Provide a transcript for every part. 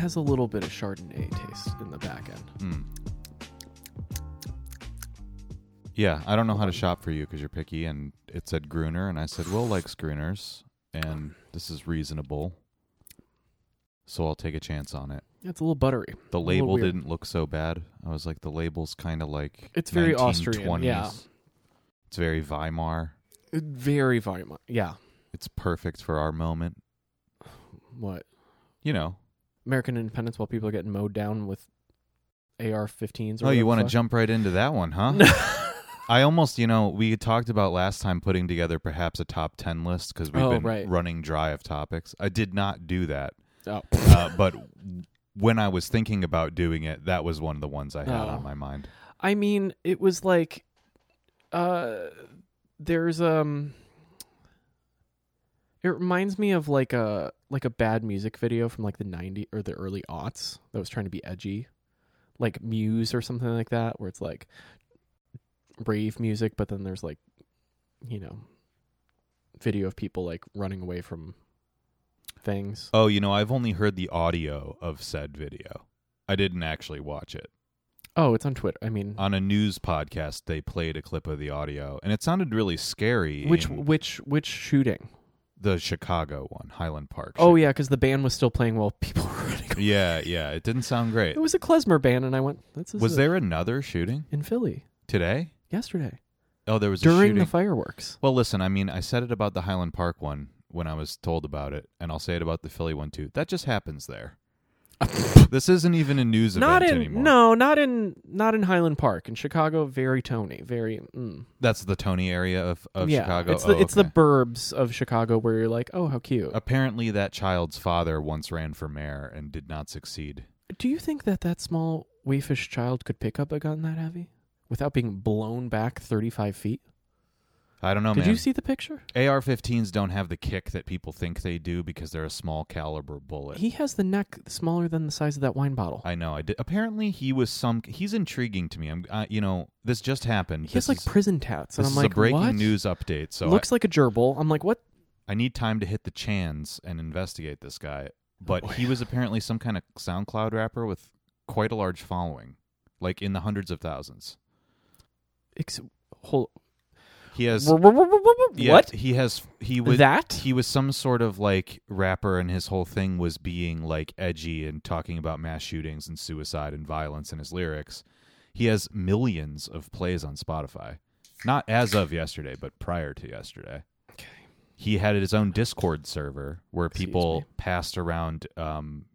has a little bit of Chardonnay taste in the back end. Yeah, I don't know how to shop for you because you're picky, and it said Grüner, and I said, Will likes Grüners, and this is reasonable, so I'll take a chance on it. It's a little buttery. The label didn't look so bad. I was like, the label's kind of like it's very 1920s. Austrian, yeah. It's very Weimar. Very Weimar, yeah. It's perfect for our moment. What? You know. American independence while people are getting mowed down with AR-15s. Oh, you want to jump right into that one, huh? I almost, we talked about last time putting together perhaps a top 10 list because we've been running dry of topics. I did not do that. Oh. But when I was thinking about doing it, that was one of the ones I had on my mind. I mean, it was like, there's, it reminds me of like a bad music video from like the 90s or the early aughts that was trying to be edgy, like Muse or something like that, where it's like rave music, but then there's like, video of people like running away from things. Oh, I've only heard the audio of said video. I didn't actually watch it. Oh, it's on Twitter. I mean, on a news podcast, they played a clip of the audio, and it sounded really scary. Which shooting? The Chicago one, Highland Park. Oh, yeah, because the band was still playing while people were running away. Yeah, it didn't sound great. It was a klezmer band, and I went, Was there another shooting? In Philly. Today? Yesterday. Oh, there was a shooting. During the fireworks. Well, listen, I said it about the Highland Park one when I was told about it, and I'll say it about the Philly one, too. That just happens there. This isn't even a news event anymore. No, not in Highland Park. In Chicago, very Tony, very. That's the Tony area of Chicago. It's the burbs of Chicago where you're like, oh, how cute. Apparently, that child's father once ran for mayor and did not succeed. Do you think that small waifish child could pick up a gun that heavy without being blown back 35 feet? I don't know, man. Did you see the picture? AR-15s don't have the kick that people think they do because they're a small caliber bullet. He has the neck smaller than the size of that wine bottle. I know. I did. Apparently, he was some... He's intriguing to me. This just happened. He has prison tats. And I'm like, what? This is a breaking news update. So looks like a gerbil. I'm like, what? I need time to hit the chans and investigate this guy. But he was apparently some kind of SoundCloud rapper with quite a large following. Like, in the hundreds of thousands. He has what? He was some sort of like rapper, and his whole thing was being like edgy and talking about mass shootings and suicide and violence in his lyrics. He has millions of plays on Spotify, not as of yesterday, but prior to yesterday. Okay. He had his own Discord server where people passed around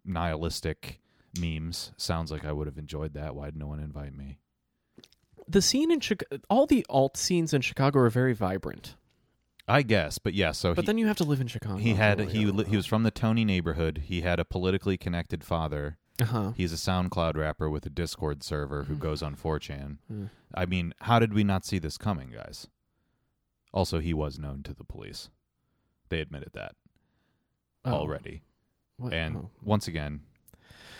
nihilistic memes. Sounds like I would have enjoyed that. Why did no one invite me? The scene in Chicago, all the alt scenes in Chicago are very vibrant. I guess, but yeah. So, but then you have to live in Chicago. He was from the Tony neighborhood. He had a politically connected father. Uh-huh. He's a SoundCloud rapper with a Discord server who goes on 4chan. I mean, how did we not see this coming, guys? Also, he was known to the police. They admitted that already. What? And once again.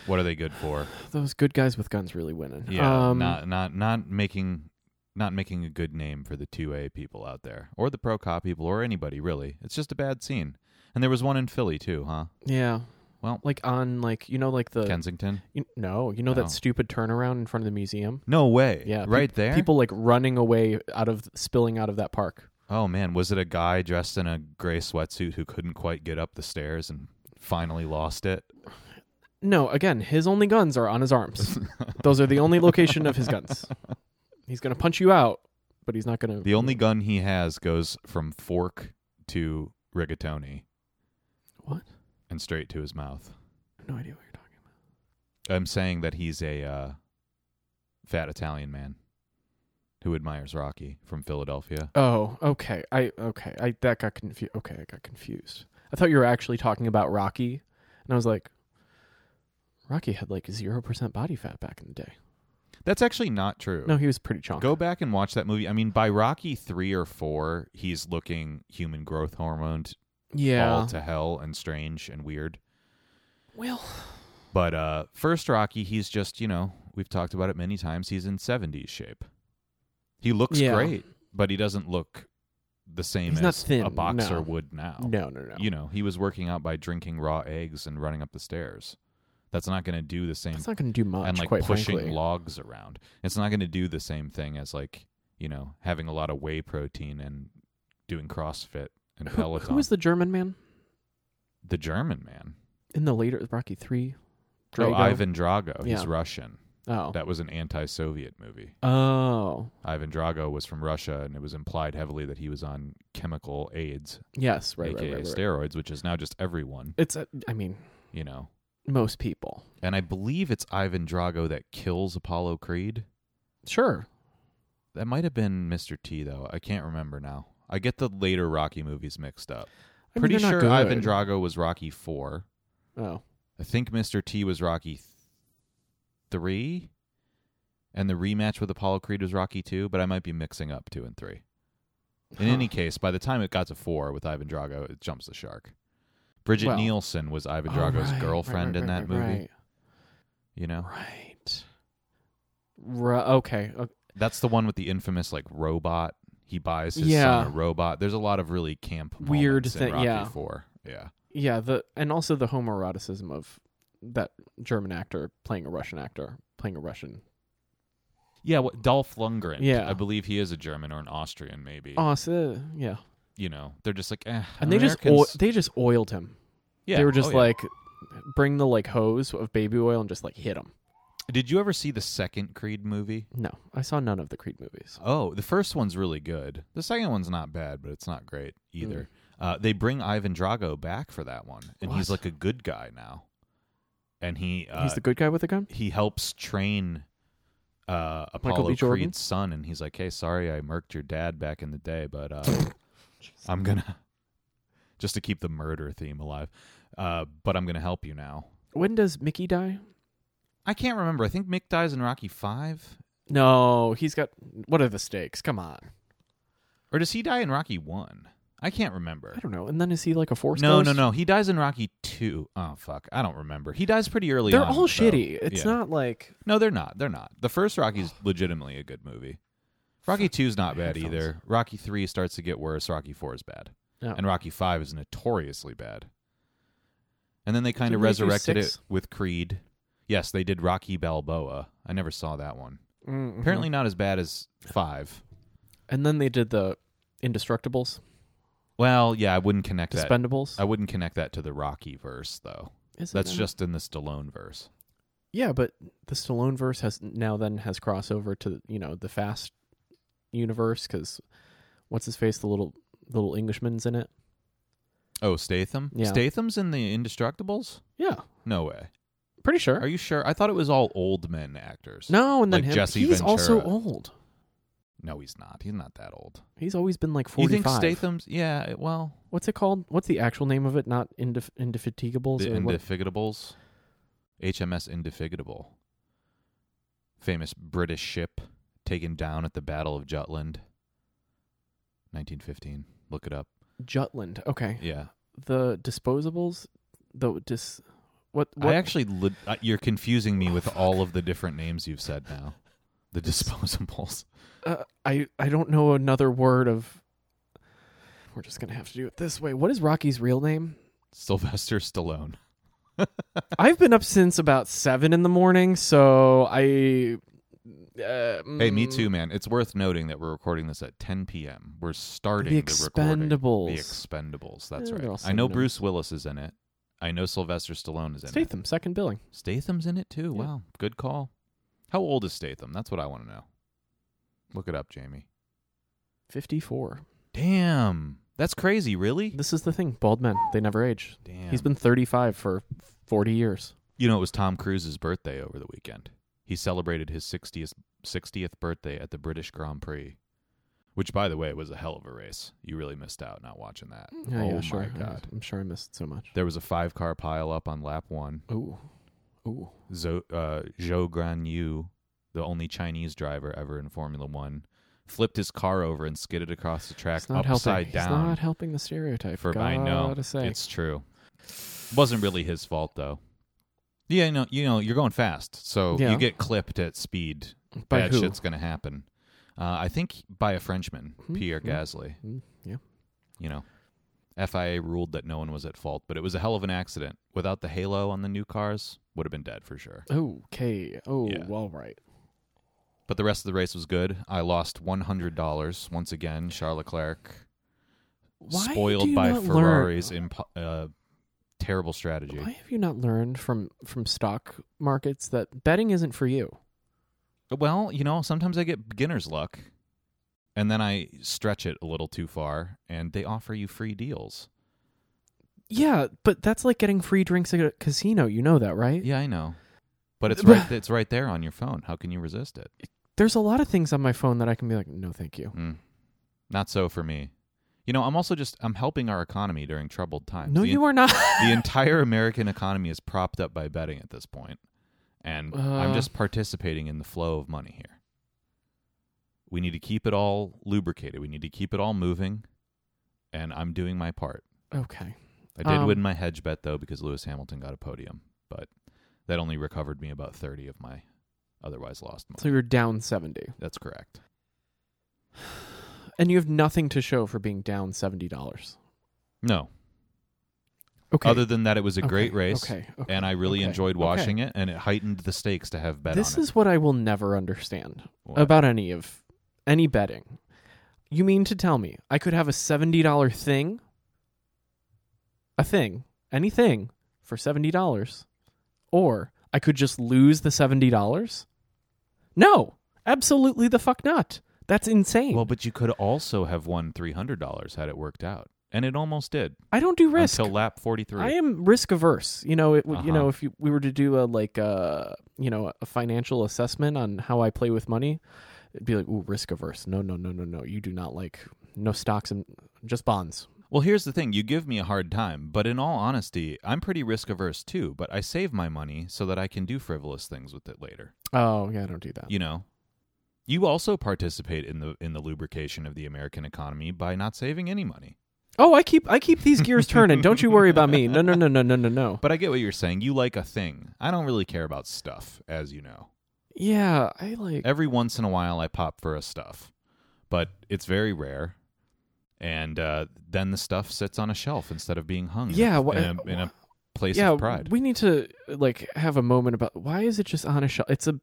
What are they good for? Those good guys with guns really winning. Yeah, not making a good name for the 2A people out there, or the pro cop people, or anybody really. It's just a bad scene, and there was one in Philly too, huh? Yeah. Well, like on the Kensington. No. That stupid turnaround in front of the museum. No way. Yeah, right there. People like running away spilling out of that park. Oh man, was it a guy dressed in a gray sweatsuit who couldn't quite get up the stairs and finally lost it? No, again, his only guns are on his arms. Those are the only location of his guns. He's going to punch you out, but he's not going to... The only gun he has goes from fork to rigatoni. What? And straight to his mouth. I have no idea what you're talking about. I'm saying that he's a fat Italian man who admires Rocky from Philadelphia. Oh, okay. I got confused. I thought you were actually talking about Rocky, and I was like... Rocky had like 0% body fat back in the day. That's actually not true. No, he was pretty chonky. Go back and watch that movie. I mean, by Rocky 3 or 4, he's looking human growth hormoned, all to hell and strange and weird. Well, but first Rocky, he's just we've talked about it many times. He's in 70s shape. He looks great, but he doesn't look the same as a boxer would now. No. He was working out by drinking raw eggs and running up the stairs. That's not going to do the same. It's not going to do much, and like quite pushing frankly. Logs around. It's not going to do the same thing as like, you know, having a lot of whey protein and doing CrossFit and Peloton. Who is the German man? The German man in the later Rocky III. Drago. Oh, Ivan Drago. He's Russian. Oh, that was an anti-Soviet movie. Oh, Ivan Drago was from Russia, and it was implied heavily that he was on chemical aids. Yes, right, AKA steroids, which is now just everyone. It's, I mean, you know, most people. And I believe it's Ivan Drago that kills Apollo Creed. Sure, that might have been Mr. T, though. I can't remember now. I get the later Rocky movies mixed up. I mean, pretty sure Ivan Drago was Rocky 4. Oh, I think Mr. T was Rocky 3, and the rematch with Apollo Creed was Rocky 2, but I might be mixing up 2 and 3. In any case, by the time it got to 4 with Ivan Drago, it jumps the shark. Bridget Nielsen was Ivan Drago's girlfriend in that movie. Right. You know? Right. Okay. That's the one with the infamous, like, robot. He buys his son a robot. There's a lot of really camp weird thing in Rocky 4. Yeah. Yeah, and also the homoeroticism of that German actor playing a Russian actor, Yeah, Dolph Lundgren. Yeah. I believe he is a German or an Austrian, maybe. Yeah. You know, they're just like, and they just oiled him. Yeah. They were just bring the like hose of baby oil and just like hit him. Did you ever see the second Creed movie? No, I saw none of the Creed movies. Oh, the first one's really good. The second one's not bad, but it's not great either. They bring Ivan Drago back for that one, and he's like a good guy now. And he's the good guy with a gun? He helps train Apollo Creed's son, and he's like, hey, sorry I murked your dad back in the day, but I'm going to, just to keep the murder theme alive, but I'm going to help you now. When does Mickey die? I can't remember. I think Mick dies in Rocky V. No, he's got, what are the stakes? Come on. Or does he die in Rocky I? I can't remember. I don't know. And then is he like a force ghost? No. He dies in Rocky 2. Oh, fuck. I don't remember. He dies pretty early on. They're all shitty. It's not like... No, they're not. The first Rocky's legitimately a good movie. Rocky 2's not bad either. Rocky 3 starts to get worse. Rocky 4 is bad. Oh. And Rocky 5 is notoriously bad. And then they kind of resurrected it with Creed. Yes, they did Rocky Balboa. I never saw that one. Mm-hmm. Apparently not as bad as 5. And then they did the Indestructibles. Well, yeah, I wouldn't connect that. Expendables? I wouldn't connect that to the Rocky verse, though. That's just in the Stallone verse. Yeah, but the Stallone verse has crossover to, you know, the Fast universe, because what's-his-face, the little Englishman's in it. Oh, Statham? Yeah. Statham's in the Indestructibles? Yeah. No way. Pretty sure. Are you sure? I thought it was all old men actors. No, and then like him. Jesse Ventura. He's also old. No, he's not. He's not that old. He's always been like 45. You think Statham's... Yeah, well... What's it called? What's the actual name of it? Not Indefatigable? The Indefatigable. HMS Indefatigable. Famous British ship taken down at the Battle of Jutland. 1915. Look it up. Jutland. Okay. Yeah. The Disposables? What? You're confusing me with all of the different names you've said now. The Disposables. I don't know another word of... We're just going to have to do it this way. What is Rocky's real name? Sylvester Stallone. I've been up since about 7 in the morning, so I... Hey, me too, man. It's worth noting that we're recording this at 10 p.m. We're starting the recording. The Expendables. That's right. I know Bruce Willis is in it. I know Sylvester Stallone is in it. Statham, second billing. Statham's in it too. Yeah. Wow, good call. How old is Statham? That's what I want to know. Look it up, Jamie. 54. Damn. That's crazy, really? This is the thing. Bald men, they never age. Damn. He's been 35 for 40 years. You know, it was Tom Cruise's birthday over the weekend. He celebrated his 60th birthday at the British Grand Prix, which, by the way, was a hell of a race. You really missed out not watching that. Yeah, my God. I'm sure I missed so much. There was a 5-car pile-up on lap 1. Ooh. Zhou Guanyu, the only Chinese driver ever in Formula One, flipped his car over and skidded across the track upside down. It's not helping the stereotype. I know, it's true. Wasn't really his fault, though. Yeah, you know, you're going fast, so you get clipped at speed. Bad shit's going to happen. I think by a Frenchman, Pierre Gasly. Mm-hmm. Yeah. You know. FIA ruled that no one was at fault, but it was a hell of an accident. Without the halo on the new cars, would have been dead for sure. Okay. Oh, yeah. All right. But the rest of the race was good. I lost $100 once again. Charles Leclerc, spoiled by Ferrari's terrible strategy. Why have you not learned from stock markets that betting isn't for you? Well, you know, sometimes I get beginner's luck, and then I stretch it a little too far, and they offer you free deals. Yeah, but that's like getting free drinks at a casino. You know that, right? Yeah, I know. But it's right there on your phone. How can you resist it? There's a lot of things on my phone that I can be like, no, thank you. Not so for me. You know, I'm helping our economy during troubled times. No, you are not. The entire American economy is propped up by betting at this point. And I'm just participating in the flow of money here. We need to keep it all lubricated. We need to keep it all moving. And I'm doing my part. Okay. I did win my hedge bet, though, because Lewis Hamilton got a podium. But that only recovered me about 30 of my otherwise lost money. So you're down 70. That's correct. And you have nothing to show for being down $70. No. Okay. Other than that, it was a great race, and I really enjoyed watching it, and it heightened the stakes to have bet on it. This is what I will never understand about any betting. You mean to tell me I could have a $70 thing, anything for $70, or I could just lose the $70? No, absolutely the fuck not. That's insane. Well, but you could also have won $300 had it worked out, and it almost did. I don't do risk until lap 43. I am risk averse. You know, you know, if we were to do a financial assessment on how I play with money, it'd be like, ooh, risk averse. No. You do not like no stocks and just bonds. Well, here's the thing. You give me a hard time, but in all honesty, I'm pretty risk averse too. But I save my money so that I can do frivolous things with it later. Oh yeah, I don't do that. You know. You also participate in the lubrication of the American economy by not saving any money. Oh, I keep these gears turning. Don't you worry about me. No. But I get what you're saying. You like a thing. I don't really care about stuff, as you know. Yeah, I like... Every once in a while, I pop for a stuff. But it's very rare. And then the stuff sits on a shelf instead of being hung in a place of pride. We need to have a moment about... Why is it just on a shelf? It's a...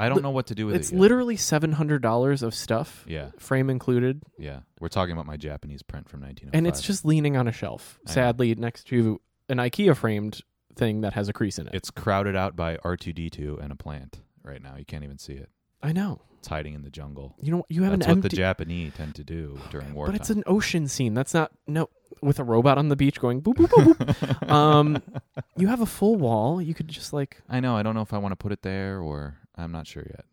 I don't know what to do with it. It's literally $700 of stuff, frame included. Yeah, we're talking about my Japanese print from 1905. And it's just leaning on a shelf, sadly, next to an IKEA-framed thing that has a crease in it. It's crowded out by R2-D2 and a plant right now. You can't even see it. I know. It's hiding in the jungle. You know, you have That's an empty... what the Japanese tend to do during wartime. But it's an ocean scene. That's not... No, with a robot on the beach going boop, boop, boop, boop. You have a full wall. You could just I know. I don't know if I want to put it there or... I'm not sure yet.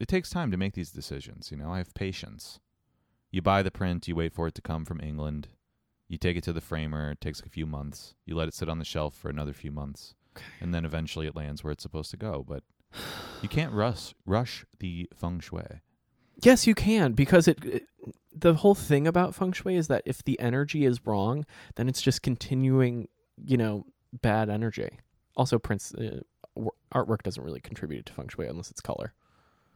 It takes time to make these decisions, you know. I have patience. You buy the print, you wait for it to come from England. You take it to the framer, it takes a few months. You let it sit on the shelf for another few months. Okay. And then eventually it lands where it's supposed to go, but you can't rush the feng shui. Yes, you can, because the whole thing about feng shui is that if the energy is wrong, then it's just continuing, you know, bad energy. Also Prince artwork doesn't really contribute to feng shui unless it's color.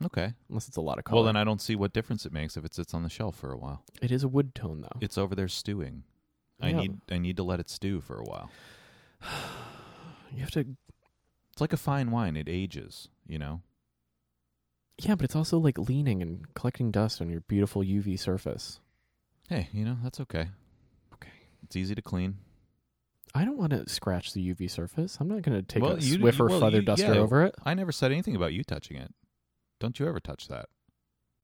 Okay. Unless it's a lot of color. Well, then I don't see what difference it makes if it sits on the shelf for a while. It is a wood tone, though. It's over there stewing. Yeah. I need to let it stew for a while. You have to... It's like a fine wine. It ages, you know? Yeah, but it's also leaning and collecting dust on your beautiful UV surface. Hey, you know, that's okay. Okay. It's easy to clean. I don't want to scratch the UV surface. I'm not going to take a Swiffer feather duster over it. I never said anything about you touching it. Don't you ever touch that.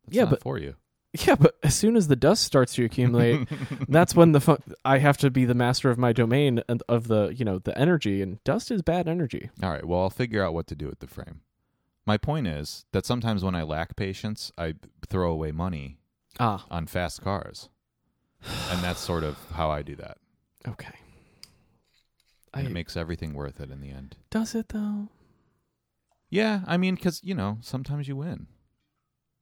That's not for you. Yeah, but as soon as the dust starts to accumulate, that's when I have to be the master of my domain and of the, you know, the energy, and dust is bad energy. All right, well, I'll figure out what to do with the frame. My point is that sometimes when I lack patience, I throw away money on fast cars. And that's sort of how I do that. Okay. And it makes everything worth it in the end. Does it, though? Yeah, I mean, because, you know, sometimes you win.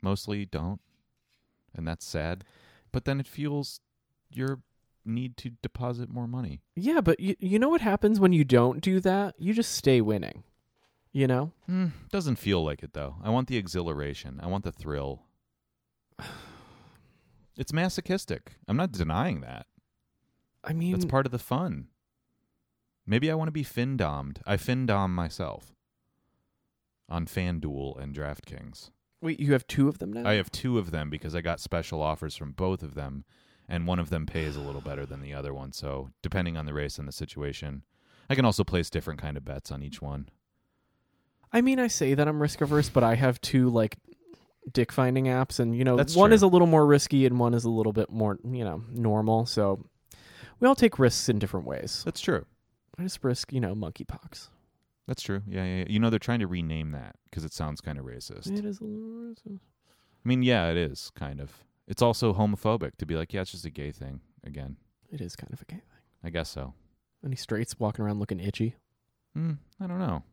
Mostly you don't. And that's sad. But then it fuels your need to deposit more money. Yeah, but you know what happens when you don't do that? You just stay winning, you know? Doesn't feel like it, though. I want the exhilaration. I want the thrill. It's masochistic. I'm not denying that. I mean, that's part of the fun. Maybe I want to be fin-dommed. I fin-dom myself on FanDuel and DraftKings. Wait, you have two of them now? I have two of them because I got special offers from both of them, and one of them pays a little better than the other one. So depending on the race and the situation, I can also place different kind of bets on each one. I mean, I say that I'm risk averse, but I have two like dick finding apps, and one is a little more risky and one is a little bit more, normal. So we all take risks in different ways. That's true. I just risk, monkeypox. That's true. Yeah. They're trying to rename that because it sounds kind of racist. It is a little racist. I mean, yeah, it is kind of. It's also homophobic to be like, yeah, it's just a gay thing again. It is kind of a gay thing. I guess so. Any straights walking around looking itchy? I don't know.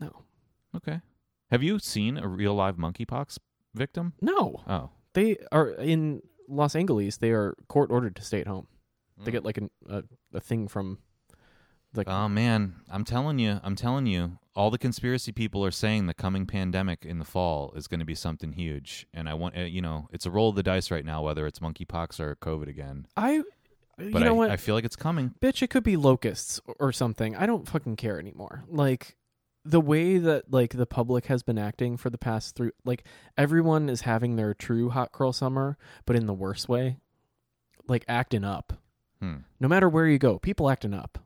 No. Okay. Have you seen a real live monkeypox victim? No. Oh. They are in Los Angeles. They are court ordered to stay at home. They get like a thing from... Oh man, I'm telling you, all the conspiracy people are saying the coming pandemic in the fall is going to be something huge, and I want it's a roll of the dice right now whether it's monkeypox or COVID again. I feel like it's coming. Bitch, it could be locusts or something. I don't fucking care anymore. Like the way that like the public has been acting for the past three, like everyone is having their true hot girl summer, but in the worst way, like acting up. No matter where you go, people acting up.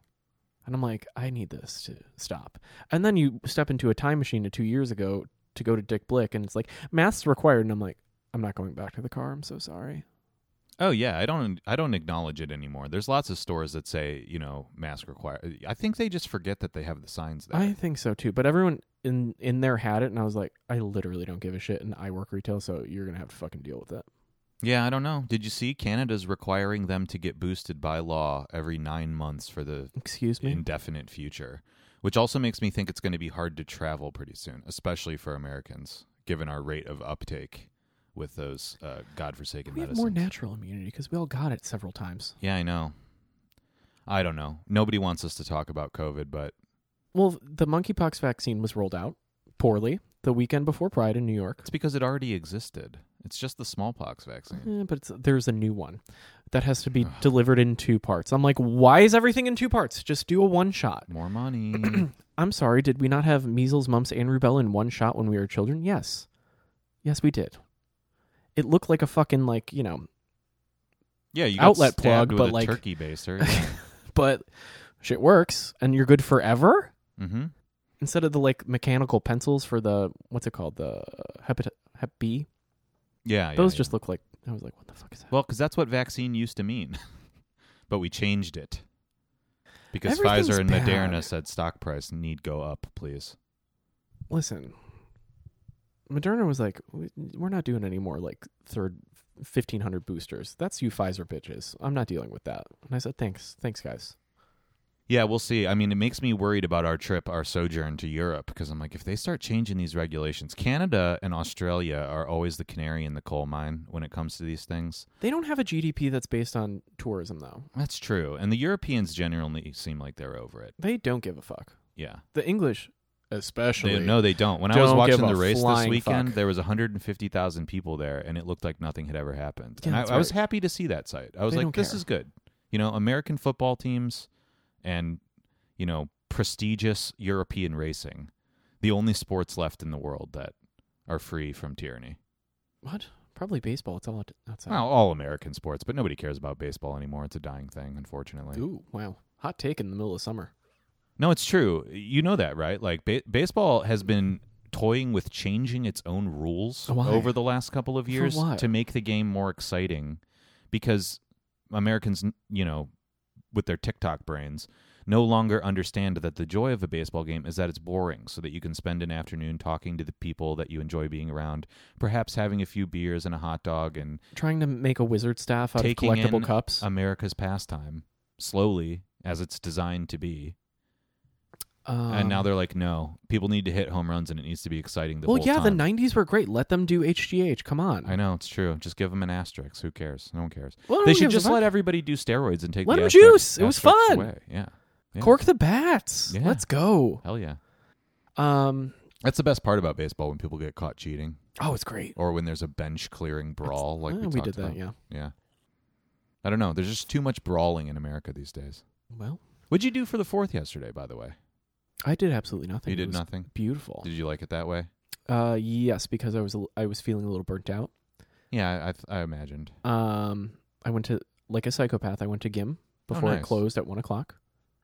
And I'm like, I need this to stop. And then you step into a time machine to 2 years ago to go to Dick Blick, and it's like, masks required. And I'm like, I'm not going back to the car. I'm so sorry. Oh, yeah. I don't acknowledge it anymore. There's lots of stores that say, mask required. I think they just forget that they have the signs there. I think so, too. But everyone in there had it, and I was like, I literally don't give a shit, and I work retail, so you're going to have to fucking deal with that. Yeah, I don't know. Did you see Canada's requiring them to get boosted by law every 9 months for the indefinite future, which also makes me think it's going to be hard to travel pretty soon, especially for Americans, given our rate of uptake with those godforsaken medicines. We have more natural immunity because we all got it several times. Yeah, I know. I don't know. Nobody wants us to talk about COVID, but... Well, the monkeypox vaccine was rolled out poorly the weekend before Pride in New York. It's because it already existed. It's just the smallpox vaccine. Yeah, but there's a new one that has to be delivered in two parts. I'm like, why is everything in two parts? Just do a one shot. More money. I'm sorry. Did we not have measles, mumps, and rubella in one shot when we were children? Yes. Yes, we did. It looked like a fucking, you outlet plug, with but a turkey baster. Yeah. But shit works, and you're good forever? Mm-hmm. Instead of the, mechanical pencils for the, what's it called? The Hep B? Yeah. Those just look like, I was like, what the fuck is that? Well, because that's what vaccine used to mean. But we changed it. Because Pfizer and Moderna said stock price need go up, please. Listen, Moderna was like, we're not doing any more third 1,500 boosters. That's you Pfizer bitches. I'm not dealing with that. And I said, thanks. Thanks, guys. Yeah, we'll see. I mean, it makes me worried about our sojourn to Europe, because I'm like, if they start changing these regulations, Canada and Australia are always the canary in the coal mine when it comes to these things. They don't have a GDP that's based on tourism, though. That's true. And the Europeans generally seem like they're over it. They don't give a fuck. Yeah. The English, especially. They don't. When I was watching the race this weekend, there was 150,000 people there, and it looked like nothing had ever happened. Yeah, and I was happy to see that sight. I was like, this is good. American football teams... And, prestigious European racing, the only sports left in the world that are free from tyranny. What? Probably baseball. It's all outside. Well, all American sports, but nobody cares about baseball anymore. It's a dying thing, unfortunately. Ooh, wow. Hot take in the middle of summer. No, it's true. You know that, right? Baseball has been toying with changing its own rules over the last couple of years to make the game more exciting, because Americans, with their TikTok brains, no longer understand that the joy of a baseball game is that it's boring, so that you can spend an afternoon talking to the people that you enjoy being around, perhaps having a few beers and a hot dog, and trying to make a wizard staff out of collectible cups. America's pastime, slowly, as it's designed to be. And now they're like, no, people need to hit home runs, and it needs to be exciting the whole time. The 90s were great. Let them do HGH. Come on. I know, it's true. Just give them an asterisk. Who cares? No one cares. Well, they should just let everybody do steroids and take let the them juice. It was fun. Away. Yeah. Cork the bats. Yeah. Let's go. Hell yeah. That's the best part about baseball, when people get caught cheating. Oh, it's great. Or when there's a bench-clearing brawl. We did that, about. Yeah. I don't know. There's just too much brawling in America these days. Well, what'd you do for the 4th yesterday, by the way? I did absolutely nothing. You did nothing? Beautiful. Did you like it that way? Yes, because I was feeling a little burnt out. Yeah, I imagined. I went to, like a psychopath, I went to GYM before it closed at 1 o'clock.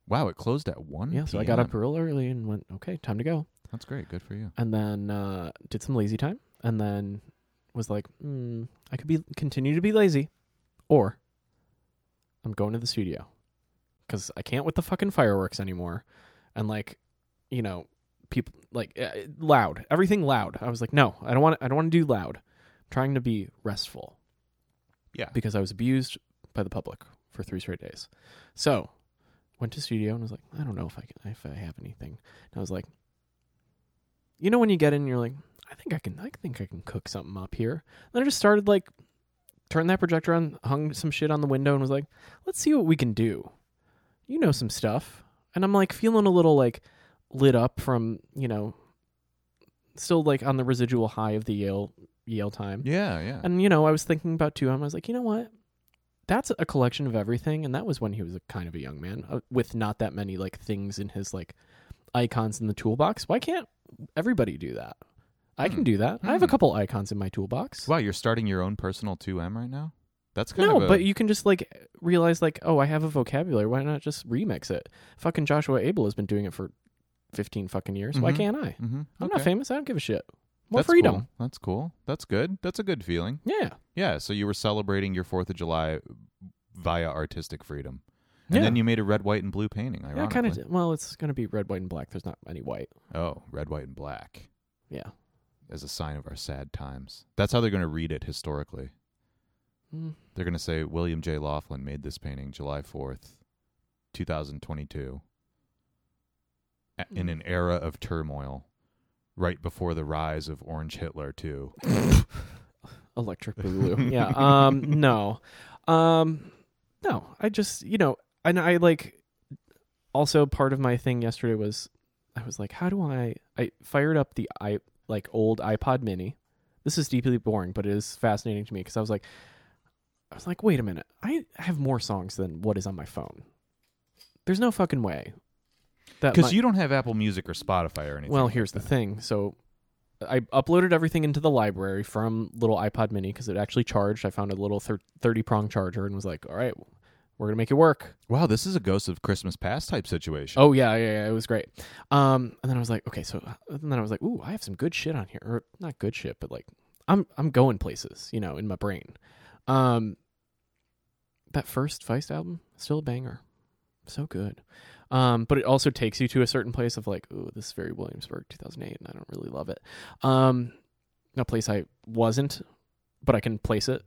Wow, it closed at 1 p.m.? Yeah, so I got up real early and went, okay, time to go. That's great. Good for you. And then did some lazy time and then was like, I could continue to be lazy or I'm going to the studio because I can't with the fucking fireworks anymore. And like, you know, people like loud, everything loud. I was like, no, I don't want to do loud. I'm trying to be restful. Yeah. Because I was abused by the public for 3 straight days. So went to studio and was like, I don't know if I have anything. And I was like, you know, when you get in and you're like, I think I can cook something up here. And then I just started like, turned that projector on, hung some shit on the window and was like, let's see what we can do. You know, some stuff. And I'm like feeling a little like lit up from, you know, still like on the residual high of the Yale time. Yeah, yeah. And, you know, I was thinking about too, I was like, you know what? That's a collection of everything. And that was when he was kind of a young man with not that many like things in his like icons in the toolbox. Why can't everybody do that? I can do that. I have a couple icons in my toolbox. Wow, you're starting your own personal 2M right now? That's kind of but you can just like realize like, oh, I have a vocabulary. Why not just remix it? Fucking Joshua Abel has been doing it for 15 fucking years. Mm-hmm. Why can't I? Mm-hmm. I'm not famous. I don't give a shit. More freedom. Cool. That's cool. That's good. That's a good feeling. Yeah. Yeah. So you were celebrating your 4th of July via artistic freedom. And then you made a red, white, and blue painting, ironically. Yeah, kind of. Well, it's going to be red, white, and black. There's not any white. Oh, red, white, and black. Yeah. As a sign of our sad times. That's how they're going to read it historically. Mm. They're going to say, William J. Laughlin made this painting July 4th, 2022, in an era of turmoil, right before the rise of Orange Hitler, too. Electric Boogaloo. Yeah. No, I just, you know, and I like, also part of my thing yesterday was, I was like, how do I fired up the old iPod mini. This is deeply boring, but it is fascinating to me because I was like, wait a minute. I have more songs than what is on my phone. There's no fucking way. Because you don't have Apple Music or Spotify or anything. Well, here's the thing. So I uploaded everything into the library from little iPod mini because it actually charged. I found a little 30-prong charger and was like, all right, we're going to make it work. Wow, this is a Ghost of Christmas Past type situation. Oh, yeah, it was great. And then I was like, okay, so and then I was like, ooh, I have some good shit on here. Or not good shit, but like I'm going places, you know, in my brain. That first Feist album, still a banger. So good. But it also takes you to a certain place of like, ooh, this is very Williamsburg, 2008, and I don't really love it. A place I wasn't, but I can place it.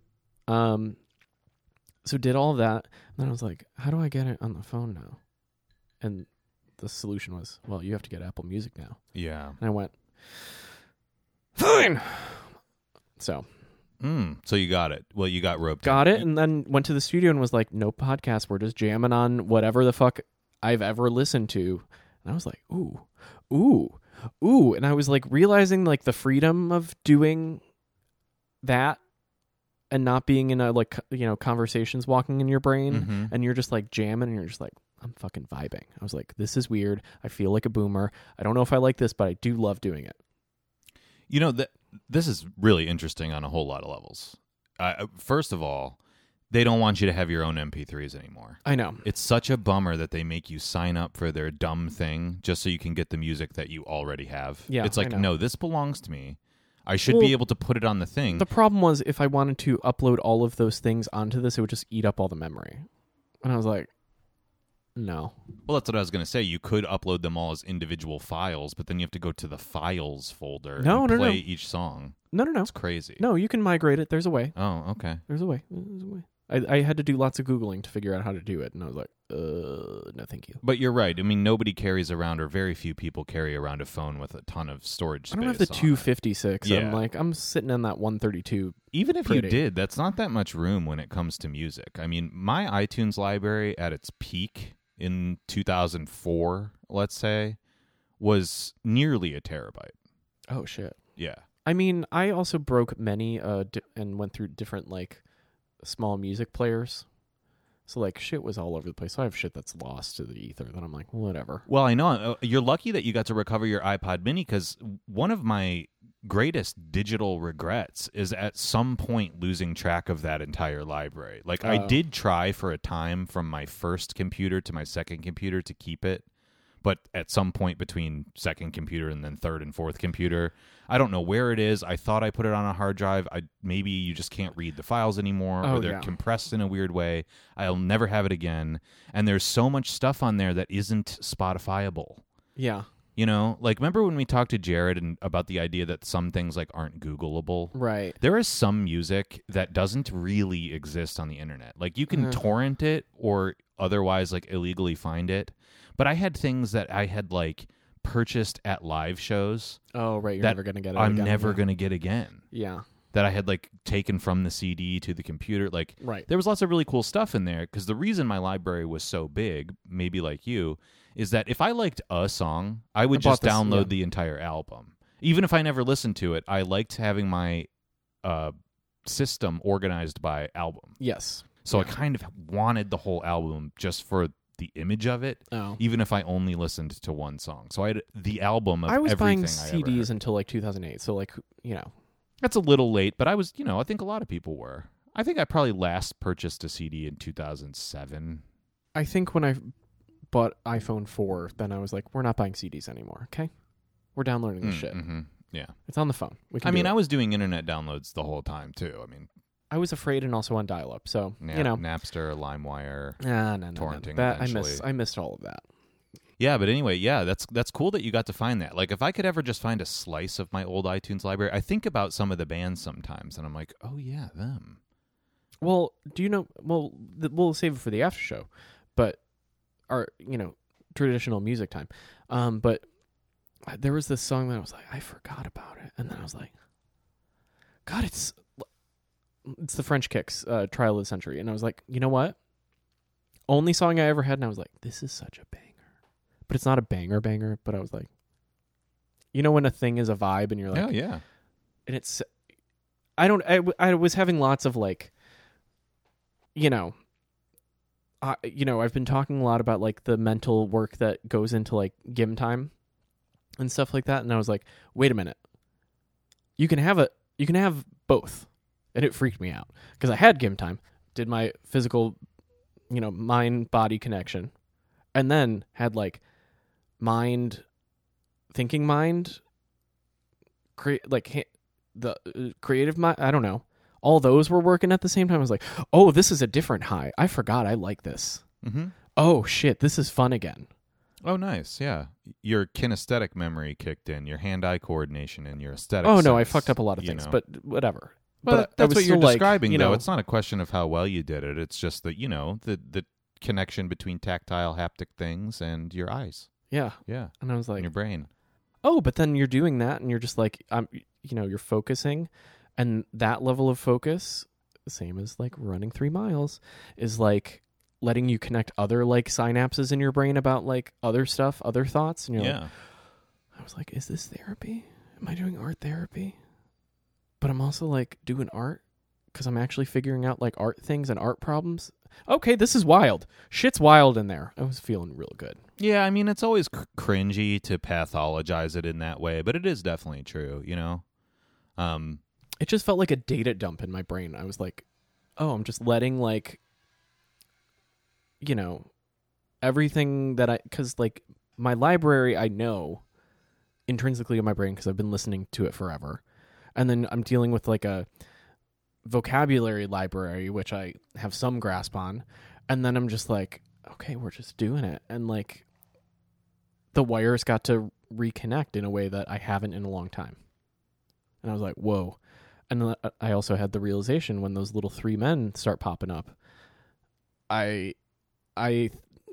So did all that, and then I was like, how do I get it on the phone now? And the solution was, well, you have to get Apple Music now. Yeah. And I went, fine! So you got it. Well, you got roped. Got it, and then went to the studio and was like, no podcast. We're just jamming on whatever the fuck I've ever listened to. And I was like, ooh. And I was like realizing like the freedom of doing that. And not being in a, like, you know, conversations walking in your brain. Mm-hmm. And you're just like jamming and you're just like, I'm fucking vibing. I was like, this is weird. I feel like a boomer. I don't know if I like this, but I do love doing it. You know, this is really interesting on a whole lot of levels. First of all, they don't want you to have your own MP3s anymore. I know. It's such a bummer that they make you sign up for their dumb thing just so you can get the music that you already have. Yeah, it's like, no, this belongs to me. I should be able to put it on the thing. The problem was if I wanted to upload all of those things onto this, it would just eat up all the memory. And I was like, no. Well, that's what I was going to say. You could upload them all as individual files, but then you have to go to the files folder and play each song. No. It's crazy. No, you can migrate it. There's a way. Oh, okay. There's a way. I had to do lots of Googling to figure out how to do it. And I was like, no, thank you. But you're right. I mean, nobody carries around, or very few people carry around a phone with a ton of storage space. I don't have the 256. Yeah. I'm sitting in that 132. Even if you did, that's not that much room when it comes to music. I mean, my iTunes library at its peak in 2004, let's say, was nearly a terabyte. Oh, shit. Yeah. I mean, I also broke many and went through different, like, small music players So, like, shit was all over the place. So I have shit that's lost to the ether that I'm like, whatever. Well, I know. You're lucky that you got to recover your iPod mini, because one of my greatest digital regrets is at some point losing track of that entire library. Like, I did try for a time from my first computer to my second computer to keep it. But at some point between second computer and then third and fourth computer, I don't know where it is. I thought I put it on a hard drive. Maybe you just can't read the files anymore, or they're compressed in a weird way. I'll never have it again. And there's so much stuff on there that isn't Spotifyable. Yeah. You know, like, remember when we talked to Jared about the idea that some things, like, aren't Googleable? Right. There is some music that doesn't really exist on the internet. Like, you can torrent it or otherwise, like, illegally find it. But I had things that I had, like, purchased at live shows. Oh, right. You're never going to get it again. I'm never going to get again. Yeah. That I had, like, taken from the CD to the computer. Like, right. There was lots of really cool stuff in there, because the reason my library was so big, maybe like you, is that if I liked a song, I would just download the entire album. Even if I never listened to it, I liked having my system organized by album. Yes. So I kind of wanted the whole album just for the image of it, even if I only listened to one song. So I had the album of everything I was buying CDs until, like, 2008. So, like, you know. That's a little late, but I was, you know, I think a lot of people were. I think I probably last purchased a CD in 2007. I think when I bought iPhone 4, then I was like, we're not buying CDs anymore, okay? We're downloading this shit. Mm-hmm. Yeah. It's on the phone. I was doing internet downloads the whole time, too. I mean, I was afraid, and also on dial-up, so, you know. Napster, LimeWire, torrenting, that, I missed all of that. Yeah, but anyway, that's cool that you got to find that. Like, if I could ever just find a slice of my old iTunes library, I think about some of the bands sometimes, and I'm like, oh, yeah, them. Well, do you know, we'll save it for the after show, but our, you know, traditional music time. But there was this song that I was like, I forgot about it, and then I was like, God, it's the French Kicks, Trial of the Century. And I was like, you know what? Only song I ever had. And I was like, this is such a banger. But it's not a banger. But I was like, you know when a thing is a vibe and you're like... Oh, yeah. And it's... I was having lots of, like, you know... I've been talking a lot about, like, the mental work that goes into, like, gym time and stuff like that. And I was like, wait a minute. You can have both. And it freaked me out because I had gym time, did my physical, you know, mind-body connection, and then had, like, creative mind. I don't know. All those were working at the same time. I was like, oh, this is a different high. I forgot I like this. Mm-hmm. Oh, shit. This is fun again. Oh, nice. Yeah. Your kinesthetic memory kicked in, your hand-eye coordination, and your aesthetic. Oh, no. I fucked up a lot of things, but whatever. Well, but that's what you're describing, like, you know, though. It's not a question of how well you did it. It's just that, you know, the connection between tactile, haptic things and your eyes. Yeah. Yeah. And I was like... And your brain. Oh, but then you're doing that and you're just like, you know, you're focusing. And that level of focus, same as, like, running 3 miles, is, like, letting you connect other, like, synapses in your brain about, like, other stuff, other thoughts. And you're like... I was like, is this therapy? Am I doing art therapy? But I'm also, like, doing art because I'm actually figuring out, like, art things and art problems. Okay, this is wild. Shit's wild in there. I was feeling real good. Yeah, I mean, it's always cringy to pathologize it in that way, but it is definitely true, you know? It just felt like a data dump in my brain. I was like, oh, I'm just letting, like, you know, everything that I... Because, like, my library, I know intrinsically in my brain because I've been listening to it forever. And then I'm dealing with, like, a vocabulary library, which I have some grasp on. And then I'm just like, okay, we're just doing it. And, like, the wires got to reconnect in a way that I haven't in a long time. And I was like, whoa. And then I also had the realization when those little three men start popping up,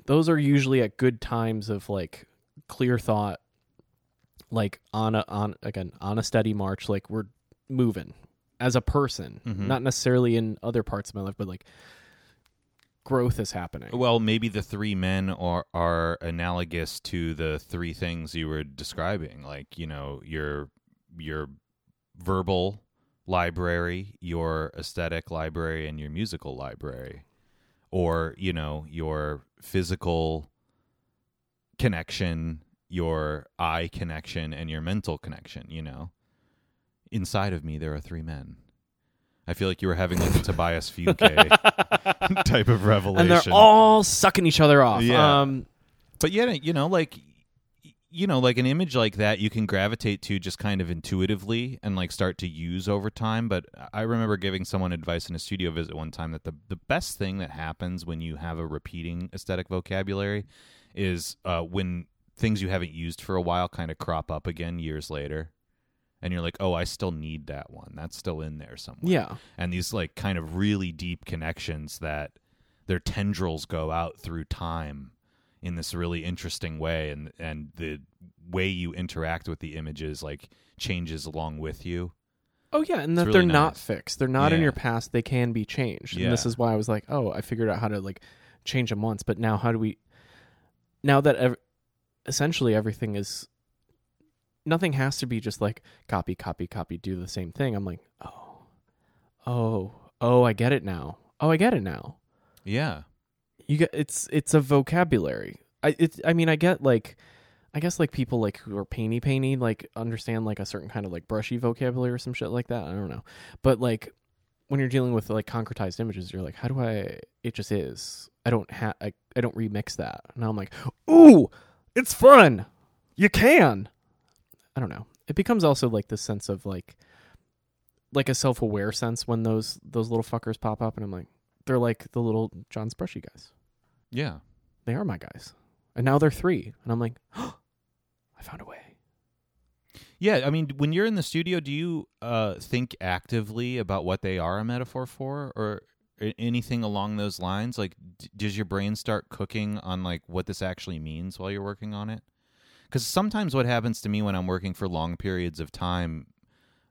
those are usually at good times of, like, clear thought. Like, on a steady march, like, we're moving as a person, not necessarily in other parts of my life, but, like, growth is happening. Well, maybe the three men are analogous to the three things you were describing, like, you know, your verbal library, your aesthetic library, and your musical library. or, you know, your physical connection, your eye connection, and your mental connection, you know? Inside of me, there are three men. I feel like you were having like a Tobias Fuke type of revelation. And they're all sucking each other off. Yeah. But yeah, you know, like an image like that you can gravitate to just kind of intuitively and like start to use over time. But I remember giving someone advice in a studio visit one time that the best thing that happens when you have a repeating aesthetic vocabulary is when things you haven't used for a while kind of crop up again years later. And you're like, oh, I still need that one. That's still in there somewhere. Yeah. And these like kind of really deep connections that their tendrils go out through time in this really interesting way. And the way you interact with the images like changes along with you. Oh, yeah. And that really they're nice. Not fixed. They're not in your past. They can be changed. Yeah. And this is why I was like, oh, I figured out how to like change them once. But now how do we... Now that essentially everything is... Nothing has to be just like copy, copy, copy, do the same thing. I'm like, oh, I get it now. Yeah. You get it's a vocabulary. I get like, I guess like people like who are painty, like understand like a certain kind of like brushy vocabulary or some shit like that. I don't know. But like when you're dealing with like concretized images, you're like, how do I, it just is, I don't remix that. And I'm like, ooh, it's fun. You can. I don't know. It becomes also like this sense of like a self-aware sense when those little fuckers pop up, and I'm like, they're like the little John's brushy guys. Yeah, they are my guys, and now they're three, and I'm like, oh, I found a way. Yeah, I mean, when you're in the studio, do you think actively about what they are a metaphor for, or anything along those lines? Like, does your brain start cooking on like what this actually means while you're working on it? Because sometimes what happens to me when I'm working for long periods of time,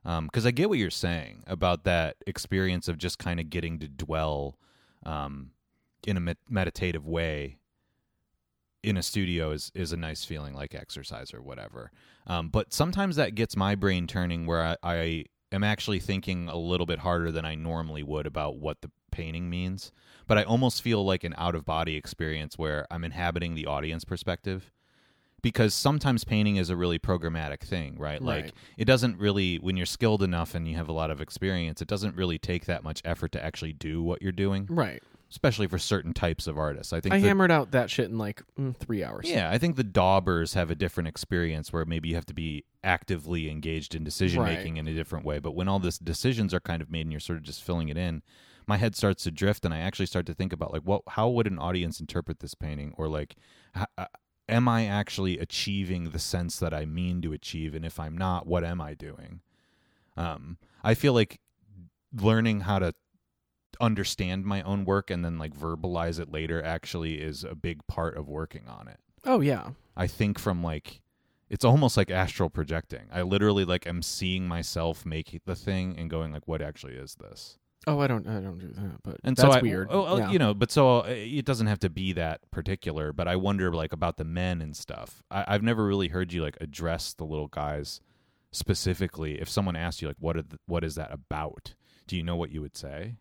because I get what you're saying about that experience of just kind of getting to dwell in a meditative way in a studio is a nice feeling, like exercise or whatever. But sometimes that gets my brain turning where I am actually thinking a little bit harder than I normally would about what the painting means. But I almost feel like an out-of-body experience where I'm inhabiting the audience perspective. Because sometimes painting is a really programmatic thing, right? Like, it doesn't really, when you're skilled enough and you have a lot of experience, it doesn't really take that much effort to actually do what you're doing. Right. Especially for certain types of artists. I hammered out that shit in like 3 hours. Yeah, I think the daubers have a different experience where maybe you have to be actively engaged in decision-making in a different way. But when all these decisions are kind of made and you're sort of just filling it in, my head starts to drift and I actually start to think about, like, well, how would an audience interpret this painting? Or, like... am I actually achieving the sense that I mean to achieve? And if I'm not, what am I doing? I feel like learning how to understand my own work and then like verbalize it later actually is a big part of working on it. Oh, yeah. I think from like, it's almost like astral projecting. I literally like am seeing myself make the thing and going like, what actually is this? Oh, I don't do that, but and that's so weird. You know, but so it doesn't have to be that particular, but I wonder like about the men and stuff. I've never really heard you like address the little guys specifically. If someone asked you like, what is that about? Do you know what you would say?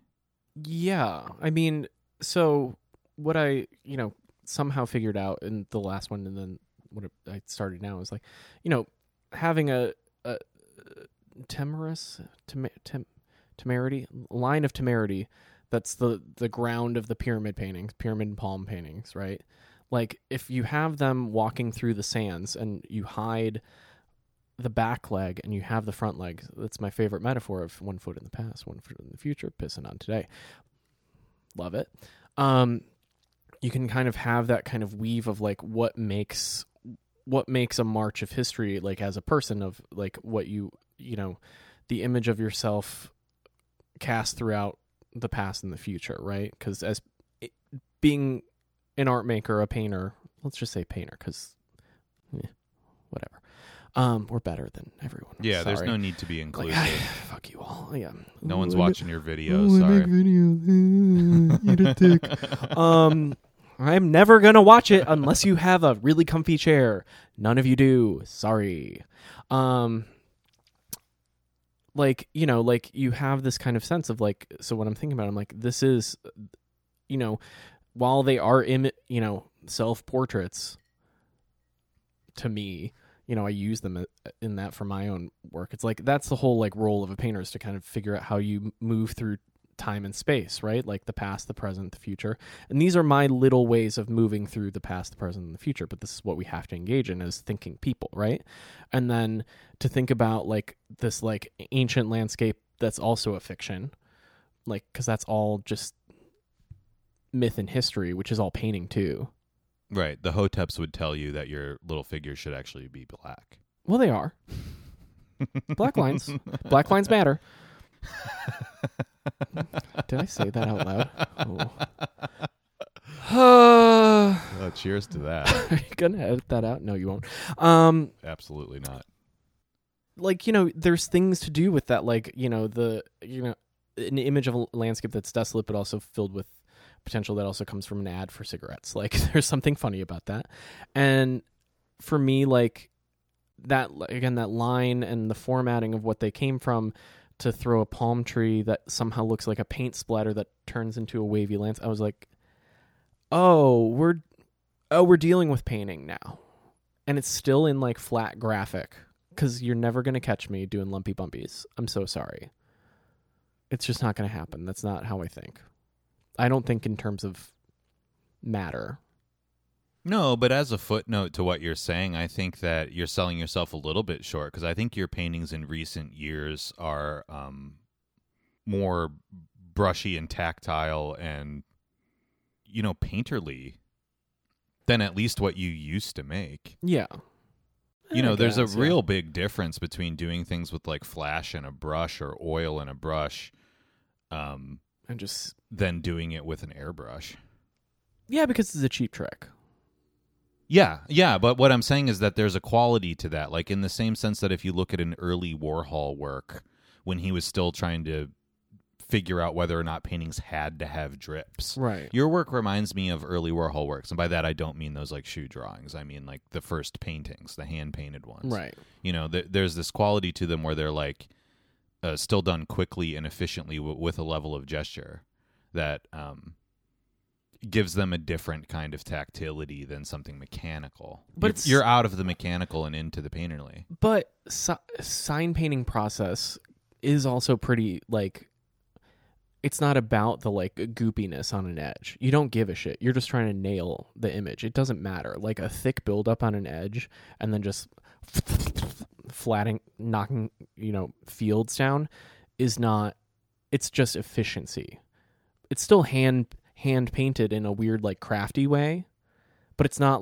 Yeah. I mean, so what I, you know, somehow figured out in the last one and then what I started now is like, you know, having a temerity that's the ground of the pyramid palm paintings, right? Like if you have them walking through the sands and you hide the back leg and you have the front leg, that's my favorite metaphor of 1 foot in the past, 1 foot in the future, pissing on today. Love it. You can kind of have that kind of weave of like what makes a march of history, like as a person of like what you know, the image of yourself cast throughout the past and the future, right? Because as being an art maker, a painter, let's just say painter, because whatever, we're better than everyone. Yeah, sorry. There's no need to be inclusive. Like, fuck you all. Yeah, no one's watching your videos. Sorry, I make videos. Eat a dick. I'm never gonna watch it unless you have a really comfy chair. None of you do. Sorry. Like, you know, like you have this kind of sense of like, so when I'm thinking about it, I'm like, this is you know, while they are, you know, self-portraits to me, you know, I use them in that for my own work. It's like, that's the whole like role of a painter is to kind of figure out how you move through time and space, right? Like the past, the present, the future. And these are my little ways of moving through the past, the present, and the future. But this is what we have to engage in as thinking people, right? And then to think about like this like ancient landscape that's also a fiction, like, because that's all just myth and history, which is all painting too. Right. The hoteps would tell you that your little figures should actually be black. Well, they are. Black lines. Black lines matter. Did I say that out loud? Oh. Cheers to that. Are you going to edit that out? No, you won't. Absolutely not. Like, you know, there's things to do with that. Like, you know, an image of a landscape that's desolate, but also filled with potential that also comes from an ad for cigarettes. Like, there's something funny about that. And for me, like that, again, that line and the formatting of what they came from, to throw a palm tree that somehow looks like a paint splatter that turns into a wavy lance. I was like, we're dealing with painting now. And it's still in like flat graphic, because you're never going to catch me doing lumpy bumpies. I'm so sorry. It's just not going to happen. That's not how I think. I don't think in terms of matter. No, but as a footnote to what you're saying, I think that you're selling yourself a little bit short, because I think your paintings in recent years are more brushy and tactile and, you know, painterly than at least what you used to make. Yeah. You know, there's a real big difference between doing things with like flash and a brush or oil and a brush and just than doing it with an airbrush. Yeah, because it's a cheap trick. Yeah, but what I'm saying is that there's a quality to that, like in the same sense that if you look at an early Warhol work when he was still trying to figure out whether or not paintings had to have drips. Right. Your work reminds me of early Warhol works, and by that I don't mean those like shoe drawings. I mean like the first paintings, the hand-painted ones. Right. You know, there's this quality to them where they're like still done quickly and efficiently with a level of gesture that gives them a different kind of tactility than something mechanical. But you're out of the mechanical and into the painterly. But sign painting process is also pretty, like, it's not about the, like, goopiness on an edge. You don't give a shit. You're just trying to nail the image. It doesn't matter. Like, a thick buildup on an edge and then just flattening, knocking, you know, fields down is not, it's just efficiency. It's still hand painted in a weird like crafty way, but it's not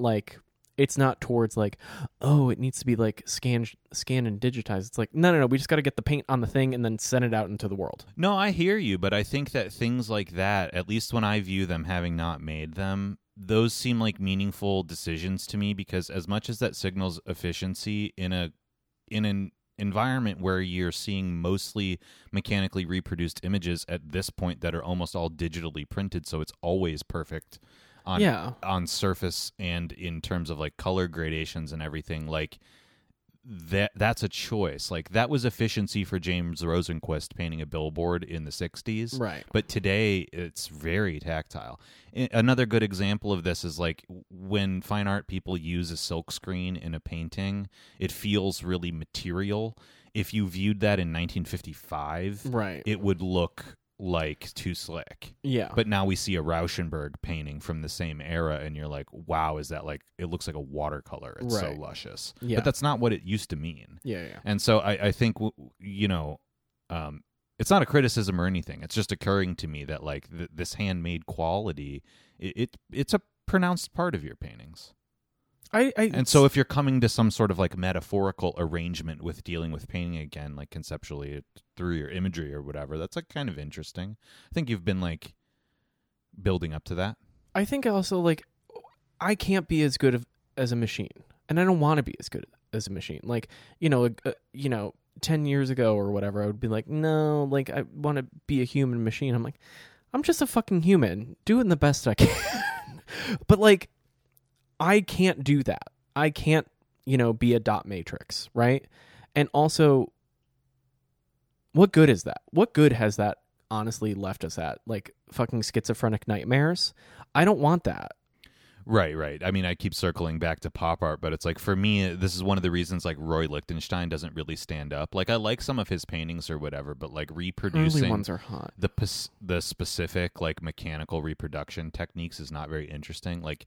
towards like, oh, it needs to be like scanned and digitized. It's like no, we just got to get the paint on the thing and then send it out into the world. No, I hear you, but I think that things like that, at least when I view them, having not made them, those seem like meaningful decisions to me, because as much as that signals efficiency in an environment where you're seeing mostly mechanically reproduced images at this point that are almost all digitally printed, so it's always perfect on surface and in terms of like color gradations and everything, like that's a choice. Like that was efficiency for James Rosenquist painting a billboard in the 60s, right? But today it's very tactile. Another good example of this is like when fine art people use a silkscreen in a painting, it feels really material. If you viewed that in 1955, right, it would look like too slick. Yeah. But now we see a Rauschenberg painting from the same era and you're like, wow, is that like, it looks like a watercolor. It's right. So luscious. Yeah. But that's not what it used to mean. Yeah. And so I think, you know, it's not a criticism or anything. It's just occurring to me that like this handmade quality, it's a pronounced part of your paintings. And so if you're coming to some sort of like metaphorical arrangement with dealing with painting again, like conceptually through your imagery or whatever, that's like kind of interesting. I think you've been like building up to that. I think also like I can't be as good as a machine, and I don't want to be as good as a machine. Like, you know, 10 years ago or whatever, I would be like, no, like I want to be a human machine. I'm like, I'm just a fucking human doing the best I can. But like, I can't do that. I can't, you know, be a dot matrix, right? And also, what good is that? What good has that honestly left us at, like fucking schizophrenic nightmares. I don't want that. Right. I mean, I keep circling back to pop art, but it's like, for me, this is one of the reasons like Roy Lichtenstein doesn't really stand up. Like, I like some of his paintings or whatever, but like reproducing early ones are hot. The specific like mechanical reproduction techniques is not very interesting. Like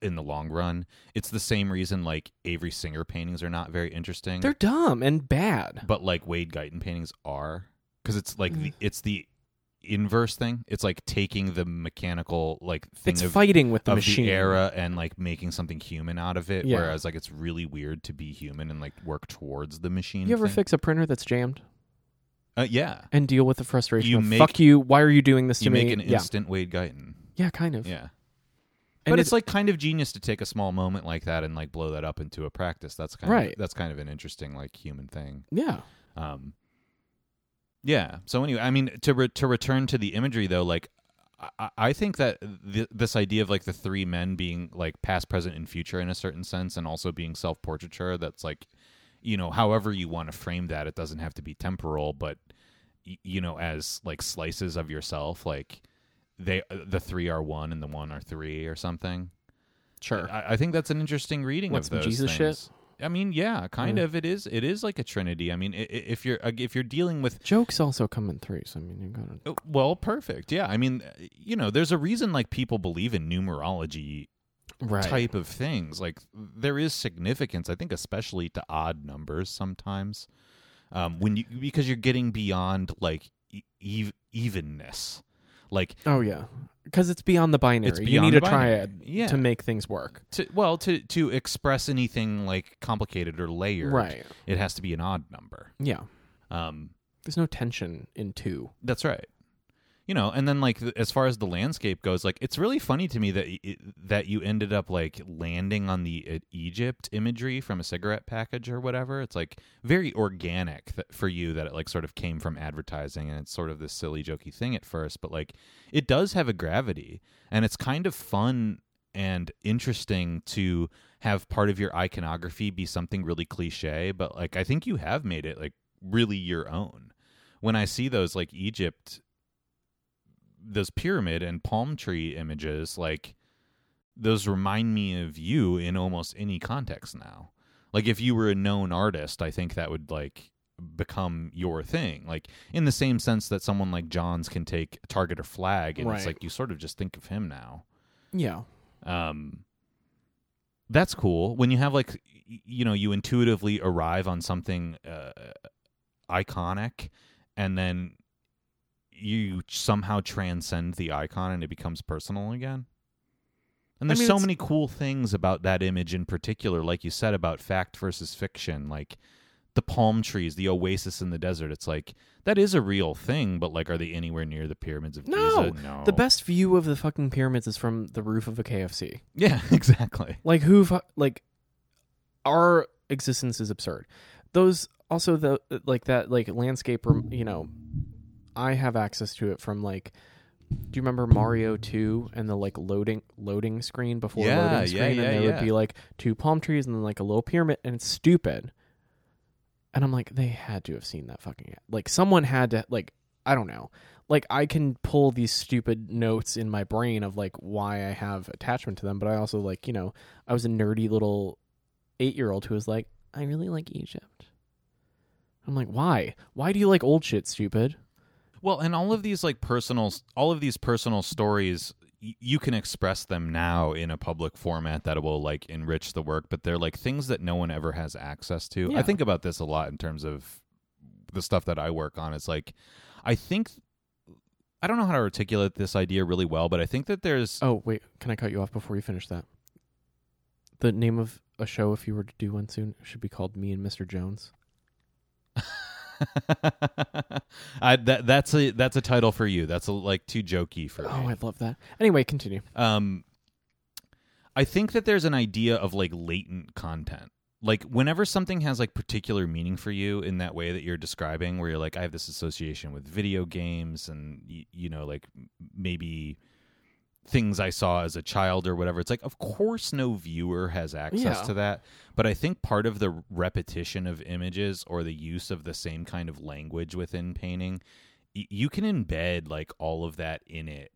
in the long run, it's the same reason like Avery Singer paintings are not very interesting. They're dumb and bad. But like Wade Guyton paintings are, because it's like it's the inverse thing. It's like taking the mechanical like thing it's of, fighting with the machine the era and like making something human out of it. Yeah. Whereas like it's really weird to be human and like work towards the machine. You ever fix a printer that's jammed? Yeah. And deal with the frustration. Fuck you. Why are you doing this to me? You make an instant Wade Guyton. Yeah, kind of. Yeah. But it's like kind of genius to take a small moment like that and like blow that up into a practice. That's kind of an interesting like human thing. Yeah. Yeah. So anyway, I mean, to return to the imagery though, like I think that this idea of like the three men being like past, present, and future in a certain sense, and also being self-portraiture, that's like, you know, however you want to frame that, it doesn't have to be temporal, but you know, as like slices of yourself, like the three are one and the one are three or something. Sure. I think that's an interesting reading of those Jesus things. Shit? I mean, yeah, kind of. It is like a trinity. I mean, if you're dealing with jokes, also come in threes. I mean, you gotta. Well, perfect. Yeah, I mean, you know, there's a reason like people believe in numerology, right, type of things. Like there is significance, I think, especially to odd numbers sometimes, because you're getting beyond like evenness. Like, oh yeah, because it's beyond the binary. It's beyond you need a triad to make things work. To express anything like complicated or layered, right, it has to be an odd number. Yeah, there's no tension in two. That's right. You know, and then like as far as the landscape goes, like it's really funny to me that you ended up like landing on the Egypt imagery from a cigarette package or whatever. It's like very organic for you that it like sort of came from advertising, and it's sort of this silly jokey thing at first, but like it does have a gravity, and it's kind of fun and interesting to have part of your iconography be something really cliche, but like I think you have made it like really your own. When I see those like Egypt, those pyramid and palm tree images, like those remind me of you in almost any context now. Like if you were a known artist, I think that would like become your thing. Like in the same sense that someone like Johns can take Target or Flag, and it's like you sort of just think of him now. Yeah. That's cool. When you have like, you know, you intuitively arrive on something iconic, and then you somehow transcend the icon and it becomes personal again. And there's so many cool things about that image in particular, like you said, about fact versus fiction, like the palm trees, the oasis in the desert. It's like, that is a real thing, but like, are they anywhere near the pyramids of Giza? No. The best view of the fucking pyramids is from the roof of a KFC. Yeah, exactly. Like our existence is absurd. Those also that landscape, you know, I have access to it from like, do you remember Mario 2 and the like loading screen before loading screen? Yeah, and there would be like two palm trees and then like a little pyramid, and it's stupid. And I'm like, they had to have seen that fucking ad. Like someone had to, like, I don't know. Like I can pull these stupid notes in my brain of like why I have attachment to them, but I also like, you know, I was a nerdy little 8-year-old who was like, I really like Egypt. I'm like, why? Why do you like old shit, stupid? Well, and all of these personal stories, you can express them now in a public format that will like enrich the work, but they're like things that no one ever has access to. Yeah. I think about this a lot in terms of the stuff that I work on. It's like, I don't know how to articulate this idea really well, but I think that there's... Oh, wait, can I cut you off before you finish that? The name of a show, if you were to do one soon, should be called Me and Mr. Jones. That's a title for you. That's like too jokey for me. Oh, I love that. Anyway, continue. I think that there's an idea of like latent content. Like whenever something has like particular meaning for you in that way that you're describing, where you're like, I have this association with video games and you know, like maybe things I saw as a child or whatever. It's like, of course no viewer has access to that, but I think part of the repetition of images or the use of the same kind of language within painting you can embed like all of that in it.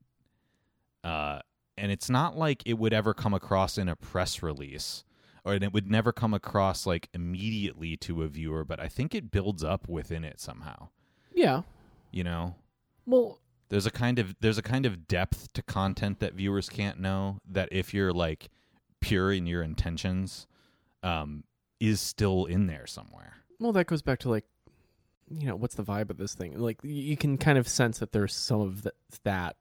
And it's not like it would ever come across in a press release, or it would never come across like immediately to a viewer, but I think it builds up within it somehow. Yeah. You know? Well, there's a kind of depth to content that viewers can't know that if you're like pure in your intentions, is still in there somewhere. Well, that goes back to like, you know, what's the vibe of this thing? Like you can kind of sense that there's some of that,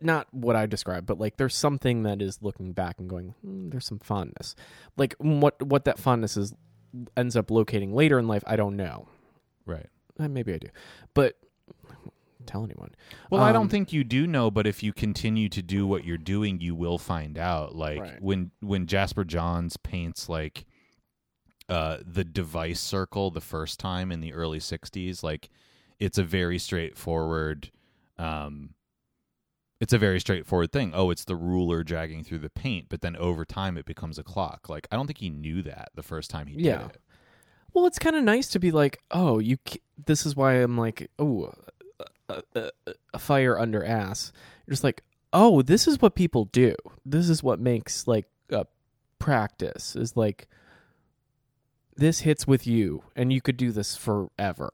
not what I described, but like there's something that is looking back and going, there's some fondness. Like what that fondness is ends up locating later in life, I don't know. Right. Maybe I do, but I won't tell anyone. Well, I don't think you do know, but if you continue to do what you're doing, you will find out. Like right. when Jasper Johns paints like the device circle the first time in the early 60s, like it's a very straightforward thing. Oh, it's the ruler dragging through the paint, but then over time it becomes a clock. Like I don't think he knew that the first time he did it. Well, it's kind of nice to be like, oh, this is why I'm like, oh, a fire under ass. You're just like, oh, this is what people do. This is what makes like a practice, is like this hits with you and you could do this forever.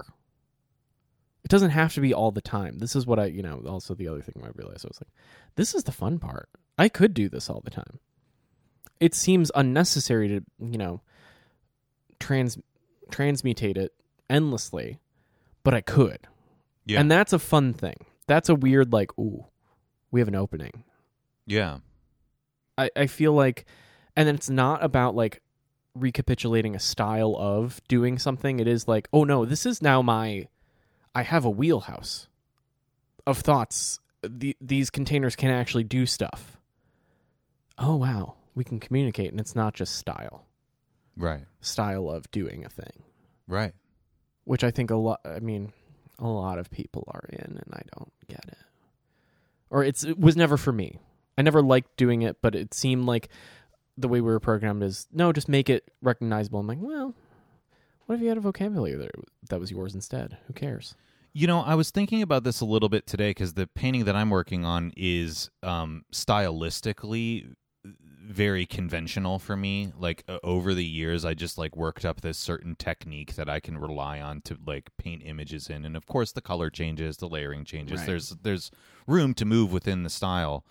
It doesn't have to be all the time. This is what I, you know, also the other thing I realized, I was like, this is the fun part. I could do this all the time. It seems unnecessary to, you know, transmutate it endlessly, but I could. Yeah. And that's a fun thing. That's a weird, like, ooh, we have an opening. Yeah. I feel like, and it's not about like recapitulating a style of doing something. It is like, oh no, this is now I have a wheelhouse of thoughts. These containers can actually do stuff. Oh wow. We can communicate, and it's not just style. Right. Style of doing a thing. Right. Which I think a lot of people are in, and I don't get it. Or it was never for me. I never liked doing it, but it seemed like the way we were programmed is, no, just make it recognizable. I'm like, well, what if you had a vocabulary that was yours instead? Who cares? You know, I was thinking about this a little bit today, because the painting that I'm working on is stylistically very conventional for me. Like over the years, I just like worked up this certain technique that I can rely on to like paint images in. And of course the color changes, the layering changes. Right. There's room to move within the style.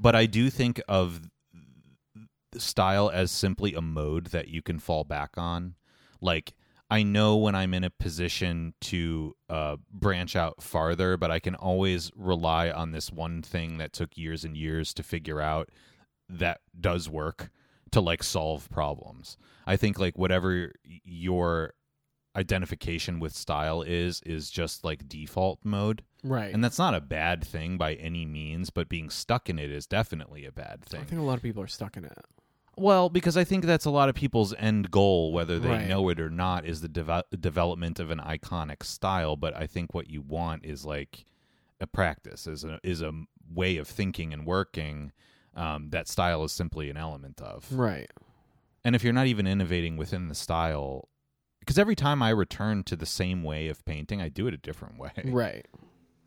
But I do think of style as simply a mode that you can fall back on. Like I know when I'm in a position to branch out farther, but I can always rely on this one thing that took years and years to figure out that does work to like solve problems. I think like whatever your identification with style is just like default mode. Right. And that's not a bad thing by any means, but being stuck in it is definitely a bad thing. I think a lot of people are stuck in it. Well, because I think that's a lot of people's end goal, whether they right. know it or not, is the development of an iconic style. But I think what you want is like a practice, is a way of thinking and working. That style is simply an element of. Right. And if you're not even innovating within the style, because every time I return to the same way of painting, I do it a different way. Right.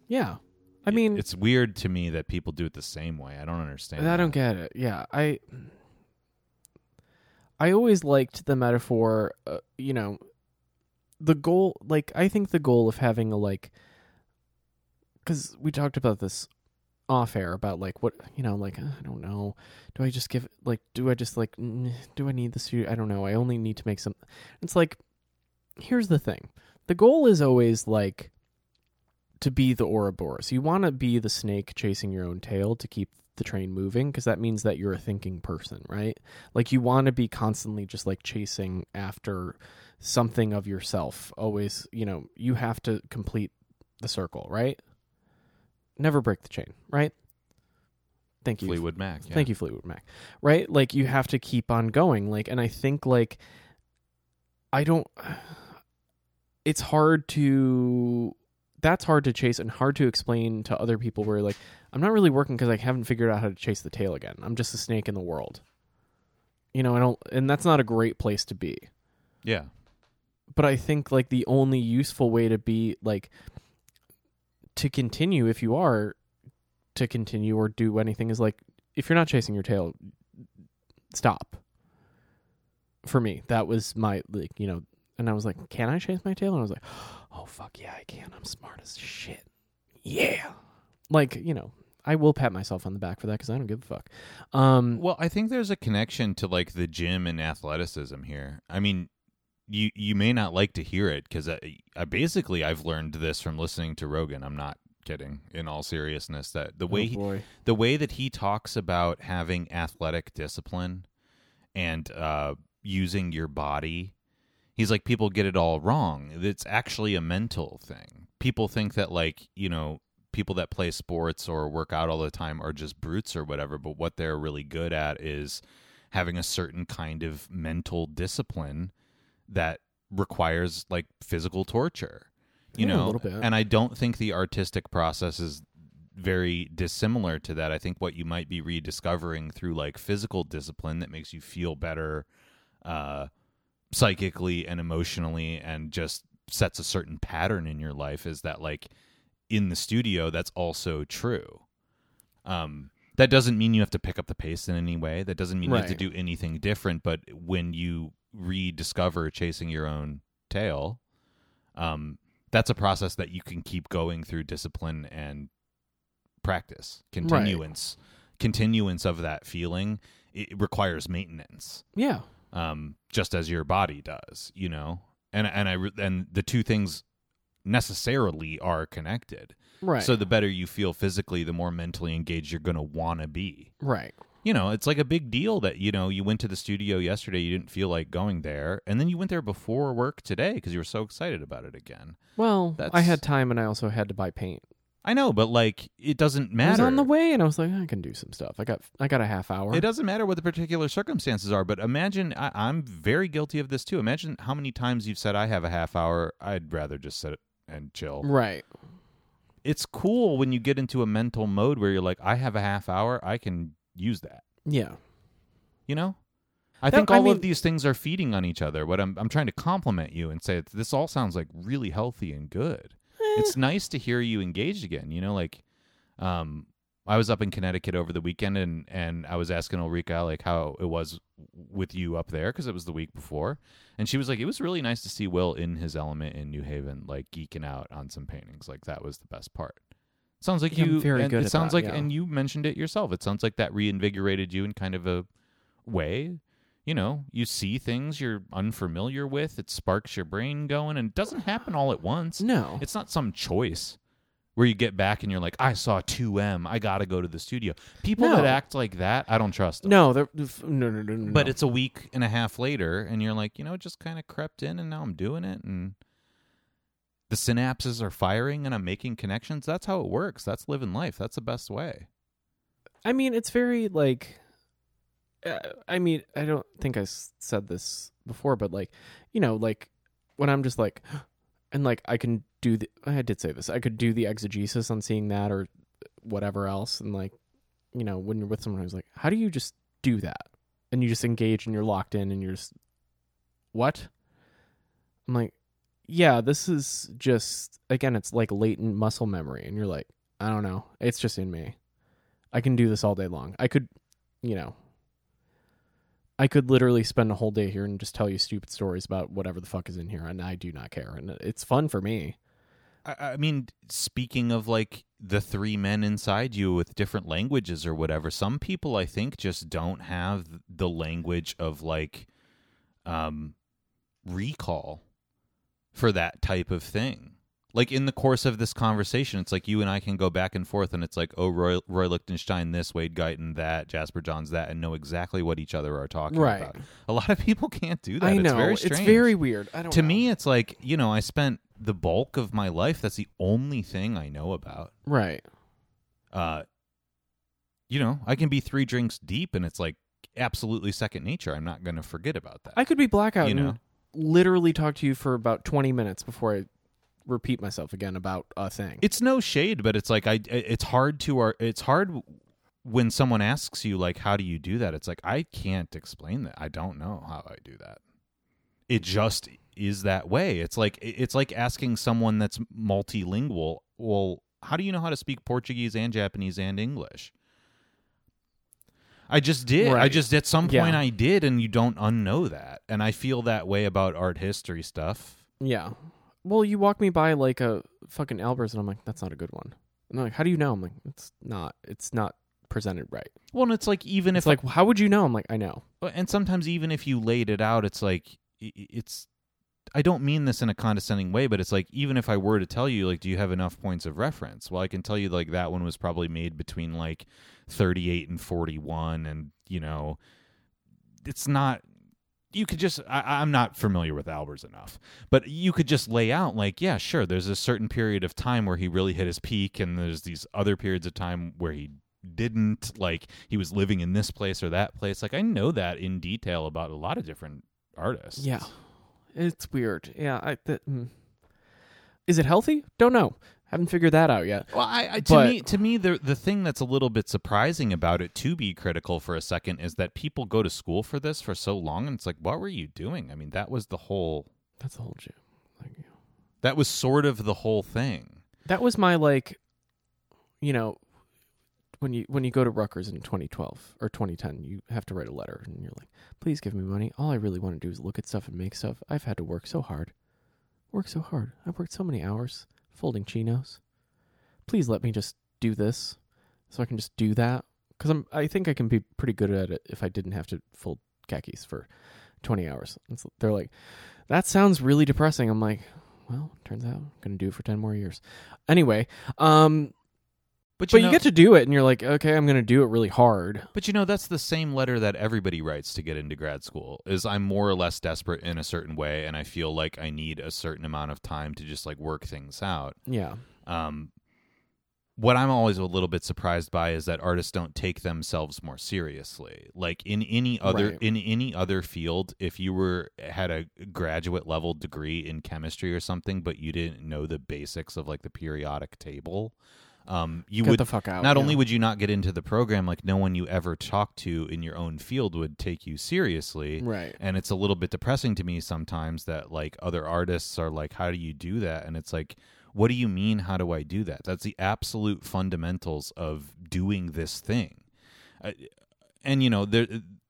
Yeah. I mean... It's weird to me that people do it the same way. I don't understand. I don't get it. Yeah. I always liked the metaphor, you know, the goal, like, I think the goal of having a, like, because we talked about this off air about like what, you know, like, I don't know, do I just give, like, do I just like, do I need the studio? I don't know. I only need to make some. It's like, here's the thing. The goal is always like to be the Ouroboros. You want to be the snake chasing your own tail to keep the train moving, because that means that you're a thinking person, right? Like you want to be constantly just like chasing after something of yourself. Always, you know, you have to complete the circle, right? Never break the chain, right? Thank you. Fleetwood Mac. Yeah. Thank you, Fleetwood Mac. Right? Like, you have to keep on going. Like, and I think, like, I don't... It's hard to... That's hard to chase and hard to explain to other people where, like, I'm not really working because I haven't figured out how to chase the tail again. I'm just a snake in the world. You know, I don't... And that's not a great place to be. Yeah. But I think, like, the only useful way to be, like... to continue, if you are to continue or do anything, is like, if you're not chasing your tail, stop. For me, that was my, like, you know, and I was like, can I chase my tail? And I was like, oh, fuck yeah, I can. I'm smart as shit. Yeah. Like, you know, I will pat myself on the back for that because I don't give a fuck. Well, I think there's a connection to, like, the gym and athleticism here. I mean, you may not like to hear it because I basically I've learned this from listening to Rogan. I'm not kidding, in all seriousness, that the way that he talks about having athletic discipline and using your body, he's like, people get it all wrong. It's actually a mental thing. People think that, like, you know, people that play sports or work out all the time are just brutes or whatever, but what they're really good at is having a certain kind of mental discipline that requires, like, physical torture, you know, a little bit. And I don't think the artistic process is very dissimilar to that. I think what you might be rediscovering through, like, physical discipline that makes you feel better psychically and emotionally and just sets a certain pattern in your life is that, like, in the studio, that's also true. That doesn't mean you have to pick up the pace in any way. That doesn't mean you have to do anything different. But when you rediscover chasing your own tail, that's a process that you can keep going through discipline and practice. Continuance of that feeling, it requires maintenance. Yeah. Just as your body does, you know. And the two things necessarily are connected. Right. So the better you feel physically, the more mentally engaged you're going to want to be. Right. You know, it's like a big deal that, you know, you went to the studio yesterday, you didn't feel like going there, and then you went there before work today because you were so excited about it again. Well, I had time and I also had to buy paint. I know, but, like, it doesn't matter. I was on the way and I was like, I can do some stuff. I got a half hour. It doesn't matter what the particular circumstances are, but imagine, I'm very guilty of this too. Imagine how many times you've said, I have a half hour, I'd rather just sit and chill. Right. It's cool when you get into a mental mode where you're like, I have a half hour, I can use that. Yeah. You know? I think of these things are feeding on each other. What I'm trying to compliment you and say, this all sounds like really healthy and good. It's nice to hear you engaged again. You know, like, I was up in Connecticut over the weekend and I was asking Ulrika, like, how it was with you up there because it was the week before. And she was like, it was really nice to see Will in his element in New Haven, like, geeking out on some paintings. Like, that was the best part. Sounds like you. Very good. It sounds like, and you mentioned it yourself. It sounds like that reinvigorated you in kind of a way. You know, you see things you're unfamiliar with. It sparks your brain going, and it doesn't happen all at once. No, it's not some choice where you get back and you're like, I saw 2M. I gotta go to the studio. People that act like that, I don't trust them. No. But it's a week and a half later, and you're like, you know, it just kind of crept in, and now I'm doing it, and the synapses are firing and I'm making connections. That's how it works. That's living life. That's the best way. I mean, it's very, like, I mean, I don't think I said this before, but, like, you know, like, when I'm just like, and, like, I can do I did say this, I could do the exegesis on seeing that or whatever else. And, like, you know, when you're with someone who's like, how do you just do that? And you just engage and you're locked in and you're just, what? I'm like, yeah, this is just, again, it's like latent muscle memory. And you're like, I don't know. It's just in me. I can do this all day long. I could, you know, I could literally spend a whole day here and just tell you stupid stories about whatever the fuck is in here. And I do not care. And it's fun for me. I mean, speaking of, like, the three men inside you with different languages or whatever, some people, I think, just don't have the language of, like, recall for that type of thing. Like, in the course of this conversation, it's like you and I can go back and forth, and it's like, oh, Roy Lichtenstein this, Wade Guyton that, Jasper Johns that, and know exactly what each other are talking about. A lot of people can't do that. I know. It's very strange. It's very weird. To me, it's like, you know, I spent the bulk of my life, that's the only thing I know about. Right. You know, I can be three drinks deep, and it's like absolutely second nature. I'm not going to forget about that. I could be blackout, you know? Literally talk to you for about 20 minutes before I repeat myself again about a thing. It's no shade, but it's like it's hard when someone asks you, like, how do you do that? It's like, I can't explain that. I don't know how I do that. It just is that way. It's like asking someone that's multilingual, well, how do you know how to speak Portuguese and Japanese and English? I just did. Right. I just, at some point I did, and you don't unknow that. And I feel that way about art history stuff. Yeah. Well, you walk me by like a fucking Albers, and I'm like, that's not a good one. And they're like, how do you know? I'm like, it's not presented right. Well, and it's like, even it's if... like, how would you know? I'm like, I know. And sometimes even if you laid it out, it's like, it's... I don't mean this in a condescending way, but it's like, even if I were to tell you, like, do you have enough points of reference? Well, I can tell you, like, that one was probably made between, like, 38 and 41, and, you know, it's not... You could just... I'm not familiar with Albers enough, but you could just lay out, like, yeah, sure, there's a certain period of time where he really hit his peak, and there's these other periods of time where he didn't, like, he was living in this place or that place. Like, I know that in detail about a lot of different artists. Yeah. It's weird. Yeah. Is it healthy? Don't know. Haven't figured that out yet. Well, to me, the thing that's a little bit surprising about it, to be critical for a second, is that people go to school for this for so long, and it's like, what were you doing? I mean, that was the whole... That's the whole gym. Like, yeah. That was sort of the whole thing. That was my, like, you know, when you go to Rutgers in 2012 or 2010, you have to write a letter, and you're like, please give me money. All I really want to do is look at stuff and make stuff. I've had to work so hard. I've worked so many hours folding chinos. Please let me just do this so I can just do that. Because I think I can be pretty good at it if I didn't have to fold khakis for 20 hours. And so they're like, that sounds really depressing. I'm like, well, turns out I'm going to do it for 10 more years. Anyway, But you get to do it, and you're like, okay, I'm going to do it really hard. But, you know, that's the same letter that everybody writes to get into grad school, is I'm more or less desperate in a certain way, and I feel like I need a certain amount of time to just, like, work things out. Yeah. What I'm always a little bit surprised by is that artists don't take themselves more seriously. Like, in any other field, if you had a graduate level degree in chemistry or something, but you didn't know the basics of, like, the periodic table... you Get would the fuck out, not yeah. only would you not get into the program, like no one you ever talked to in your own field would take you seriously. Right. And it's a little bit depressing to me sometimes that like other artists are like, how do you do that? And it's like, what do you mean? How do I do that? That's the absolute fundamentals of doing this thing. And you know,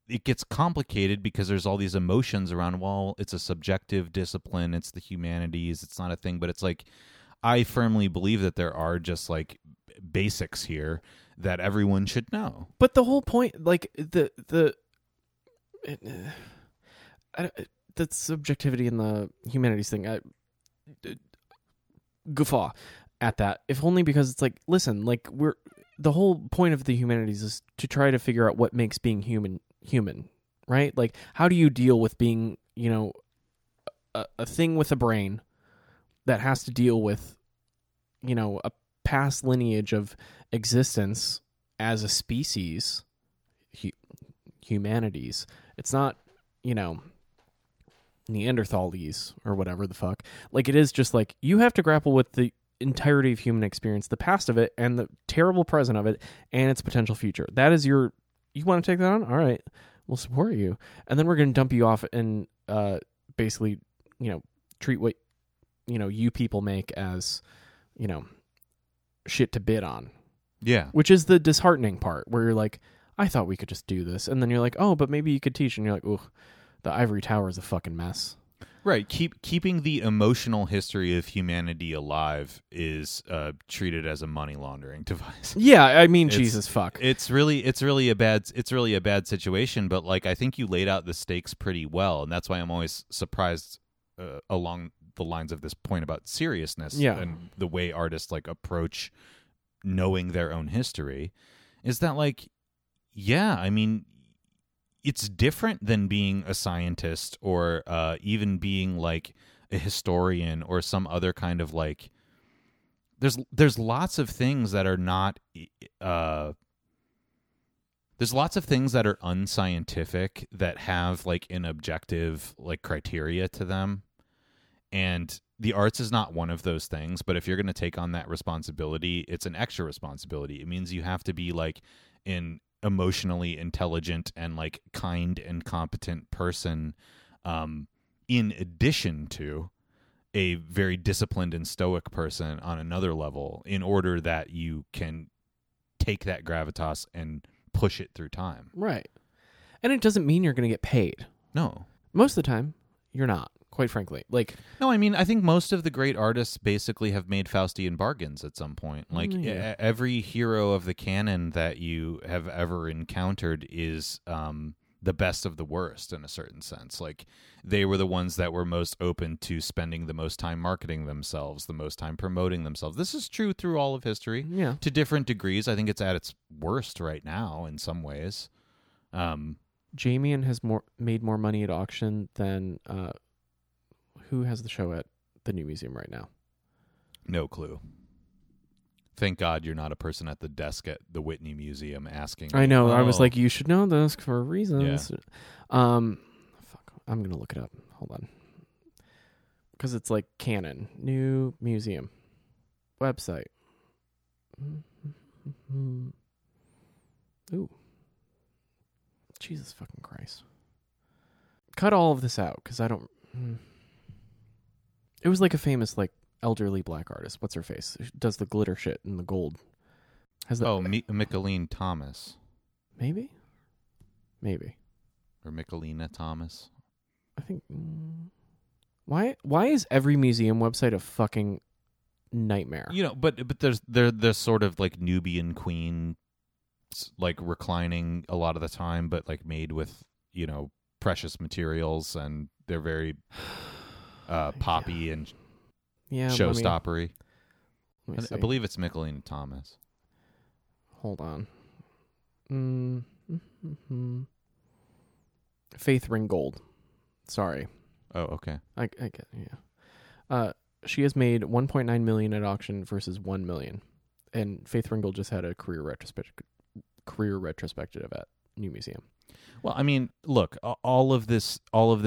it gets complicated because there's all these emotions around, well, it's a subjective discipline. It's the humanities. It's not a thing, but it's like, I firmly believe that there are just like basics here that everyone should know. But the whole point, like the subjectivity in the humanities thing, I guffaw at that, if only because it's like, listen, like the whole point of the humanities is to try to figure out what makes being human, right? Like, how do you deal with being, you know, a thing with a brain that has to deal with, you know, a past lineage of existence as a species, humanities. It's not, you know, Neanderthalies or whatever the fuck. Like, it is just like, you have to grapple with the entirety of human experience, the past of it and the terrible present of it and its potential future. That is you want to take that on? All right, we'll support you. And then we're going to dump you off and basically, you know, treat what, you know, you people make as, you know, shit to bid on. Yeah. Which is the disheartening part where you're like, I thought we could just do this. And then you're like, oh, but maybe you could teach. And you're like, ooh, the ivory tower is a fucking mess. Right. Keeping the emotional history of humanity alive is treated as a money laundering device. Yeah, I mean, Jesus fuck. It's really a bad situation. But like, I think you laid out the stakes pretty well, and that's why I'm always surprised along the lines of this point about seriousness and the way artists like approach knowing their own history is that like, yeah, I mean, it's different than being a scientist or even being like a historian or some other kind of like, there's lots of things that are unscientific that have like an objective like criteria to them. And the arts is not one of those things, but if you're going to take on that responsibility, it's an extra responsibility. It means you have to be like an emotionally intelligent and like kind and competent person in addition to a very disciplined and stoic person on another level in order that you can take that gravitas and push it through time. Right. And it doesn't mean you're going to get paid. No. Most of the time, you're not, quite frankly. Like, no, I mean, I think most of the great artists basically have made Faustian bargains at some point. Like, yeah. Every hero of the canon that you have ever encountered is the best of the worst in a certain sense. Like, they were the ones that were most open to spending the most time marketing themselves, the most time promoting themselves. This is true through all of history, yeah, to different degrees. I think it's at its worst right now in some ways. Jamian has made more money at auction than who has the show at the New Museum right now? No clue. Thank God you're not a person at the desk at the Whitney Museum asking. I know. Oh. I was like, you should know this for reasons. Yeah. Fuck. I'm going to look it up. Hold on. Because it's like canon. New Museum. Website. Ooh. Jesus fucking Christ. Cut all of this out because I don't... It was like a famous like elderly black artist. What's her face? She does the glitter shit and the gold. Mickalene Thomas. Maybe. Or Mickalene Thomas. I think... Why is every museum website a fucking nightmare? You know, but there's sort of like Nubian queen... like reclining a lot of the time, but like made with, you know, precious materials, and they're very poppy and showstoppery. I believe it's Mickalene Thomas. Hold on. Faith Ringgold. Sorry. Oh, okay. I get it, yeah. She has made $1.9 million at auction versus $1 million. And Faith Ringgold just had a career retrospective at New Museum. Well, I mean, look, all of this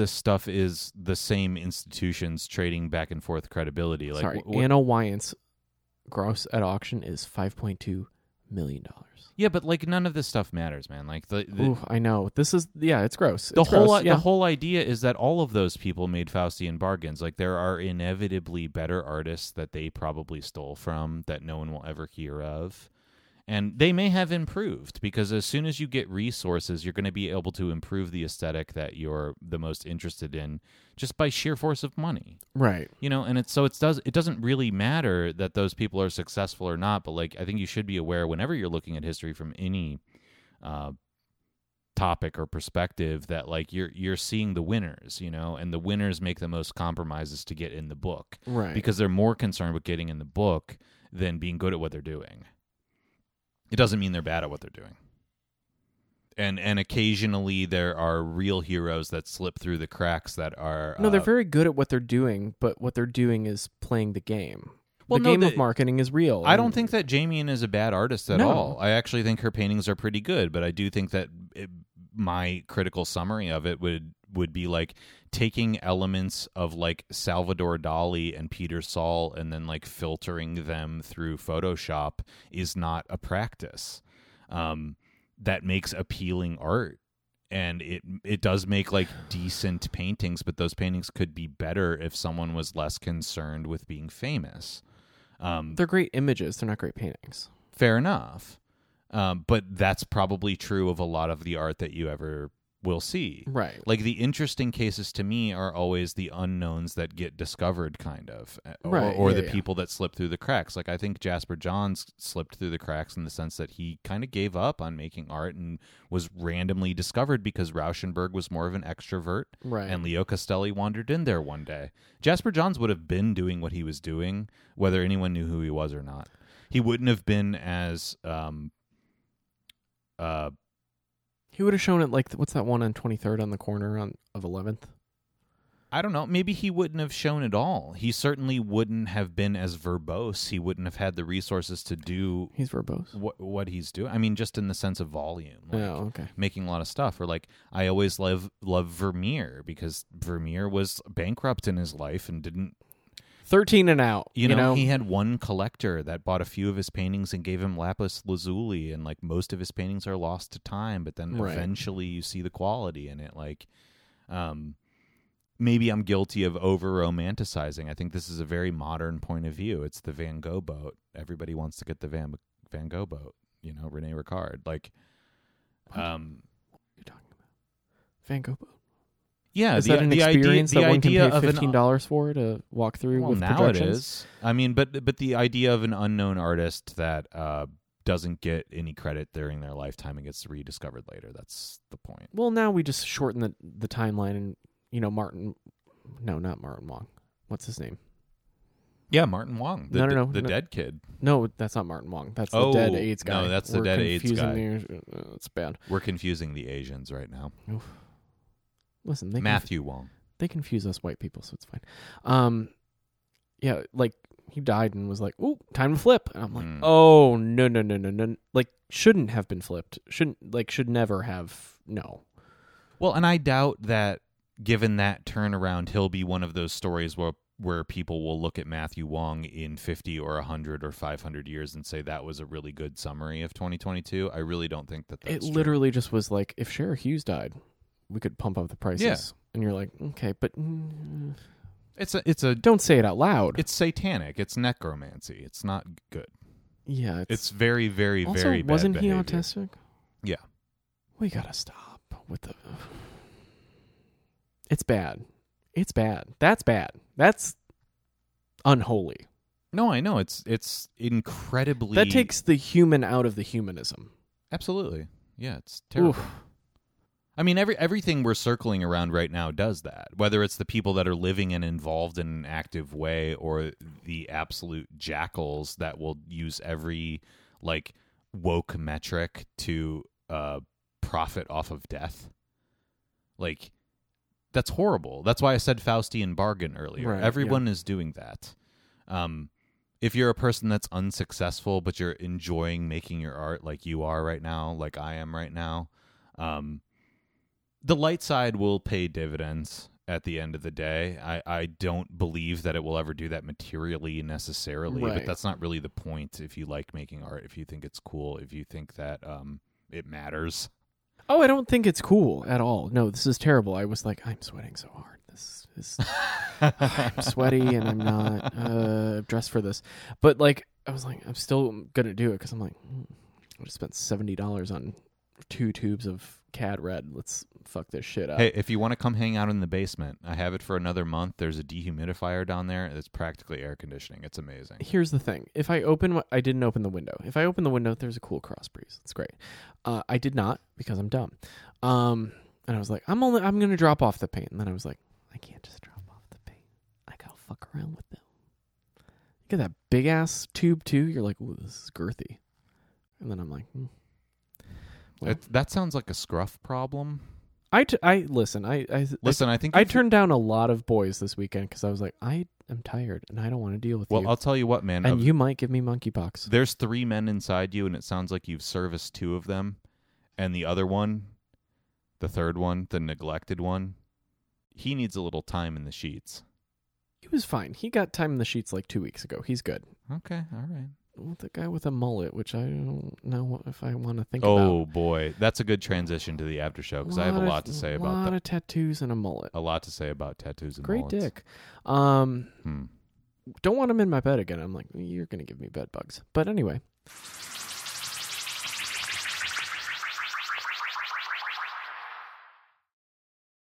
stuff is the same institutions trading back and forth credibility. Like, sorry, Anna Wyant's gross at auction is $5.2 million. Yeah, but like none of this stuff matters, man. Like the ooh, I know. This is it's gross. The whole idea is that all of those people made Faustian bargains. Like there are inevitably better artists that they probably stole from that no one will ever hear of. And they may have improved, because as soon as you get resources, you're going to be able to improve the aesthetic that you're the most interested in just by sheer force of money. Right. You know, and it doesn't really matter that those people are successful or not, but like I think you should be aware whenever you're looking at history from any topic or perspective that like you're seeing the winners, you know, and the winners make the most compromises to get in the book. Right. Because they're more concerned with getting in the book than being good at what they're doing. It doesn't mean they're bad at what they're doing. And occasionally there are real heroes that slip through the cracks that are... No, they're very good at what they're doing, but what they're doing is playing the game. Well, the game of marketing is real. I don't think that Jamian is a bad artist at all. I actually think her paintings are pretty good, but I do think that my critical summary of it would be like taking elements of like Salvador Dali and Peter Saul and then like filtering them through Photoshop is not a practice that makes appealing art. And it does make like decent paintings, but those paintings could be better if someone was less concerned with being famous. They're great images. They're not great paintings. Fair enough. But that's probably true of a lot of the art that you ever will see. Right. Like the interesting cases to me are always the unknowns that get discovered kind of, or the people that slip through the cracks. Like I think Jasper Johns slipped through the cracks in the sense that he kind of gave up on making art and was randomly discovered because Rauschenberg was more of an extrovert, right, and Leo Castelli wandered in there one day. Jasper Johns would have been doing what he was doing, whether anyone knew who he was or not. He wouldn't have been as, he would have shown it like, what's that one on 23rd on the corner of 11th? I don't know. Maybe he wouldn't have shown it all. He certainly wouldn't have been as verbose. He wouldn't have had the resources to do... He's verbose? What he's doing. I mean, just in the sense of volume. Like, oh, okay. Making a lot of stuff. Or like, I always love Vermeer, because Vermeer was bankrupt in his life and didn't... 13 and out. You know, he had one collector that bought a few of his paintings and gave him lapis lazuli, and like most of his paintings are lost to time, but then eventually you see the quality in it. Like, maybe I'm guilty of over-romanticizing. I think this is a very modern point of view. It's the Van Gogh boat. Everybody wants to get the Van Gogh boat, you know, Rene Ricard. Like, what are you talking about? Van Gogh boat? Yeah. Is that an experience that one can pay $15 for to walk through with projections? Now it is. I mean, but the idea of an unknown artist that doesn't get any credit during their lifetime and gets rediscovered later. That's the point. Well, now we just shorten the timeline and, you know, not Martin Wong. What's his name? Yeah, Martin Wong. The dead kid. No, that's not Martin Wong. That's the dead AIDS guy. No, that's the dead AIDS guy. It's bad. We're confusing the Asians right now. Oof. Listen, Matthew Wong. They confuse us white people, so it's fine. Yeah, like he died and was like, "Ooh, time to flip." And I'm like, "Oh no!" Like, shouldn't have been flipped. Should never have. No. Well, and I doubt that. Given that turnaround, he'll be one of those stories where people will look at Matthew Wong in 50 or 100 or 500 years and say that was a really good summary of 2022. I really don't think that's true. Literally just was like, if Cher Hughes died, we could pump up the prices. Yeah. And you're like, okay, but it's a don't say it out loud. It's satanic. It's necromancy. It's not good. Yeah, it's very, very, also, very bad. Wasn't he behavior. Autistic? Yeah, we gotta stop with the. It's bad. That's bad. That's unholy. No, I know. It's incredibly... That takes the human out of the humanism. Absolutely. Yeah, it's terrible. Oof. I mean, everything we're circling around right now does that, whether it's the people that are living and involved in an active way or the absolute jackals that will use every, like, woke metric to profit off of death. Like... That's horrible. That's why I said Faustian bargain earlier. Right, everyone is doing that. If you're a person that's unsuccessful, but you're enjoying making your art like you are right now, like I am right now, the light side will pay dividends at the end of the day. I don't believe that it will ever do that materially necessarily, but that's not really the point if you like making art, if you think it's cool, if you think that it matters. Oh, I don't think it's cool at all. No, this is terrible. I was like, I'm sweating so hard. This is I'm sweaty and I'm not dressed for this. But like, I was like, I'm still going to do it because I'm like, I just spent $70 on 2 tubes of Cad Red. Let's fuck this shit up. Hey, if you want to come hang out in the basement, I have it for another month. There's a dehumidifier down there. It's practically air conditioning. It's amazing. Here's the thing. I didn't open the window. If I open the window, there's a cool cross breeze. It's great. I did not because I'm dumb. And I was like, I'm going to drop off the paint. And then I was like, I can't just drop off the paint. I got to fuck around with them. You get that big ass tube too. You're like, ooh, this is girthy. And then I'm like, that sounds like a scruff problem. Listen. I think I turned down a lot of boys this weekend because I was like, I am tired and I don't want to deal with you. Well, I'll tell you what, man. And you might give me monkeypox. There's 3 men inside you, and it sounds like you've serviced 2 of them, and the other one, the third one, the neglected one, he needs a little time in the sheets. He was fine. He got time in the sheets like 2 weeks ago. He's good. Okay. All right. The guy with a mullet, which I don't know if I want to think about. Oh, boy. That's a good transition to the after show, because I have a lot to say about that. A lot of tattoos and a mullet. A lot to say about tattoos and mullets. Great dick. Don't want him in my bed again. I'm like, you're going to give me bed bugs. But anyway.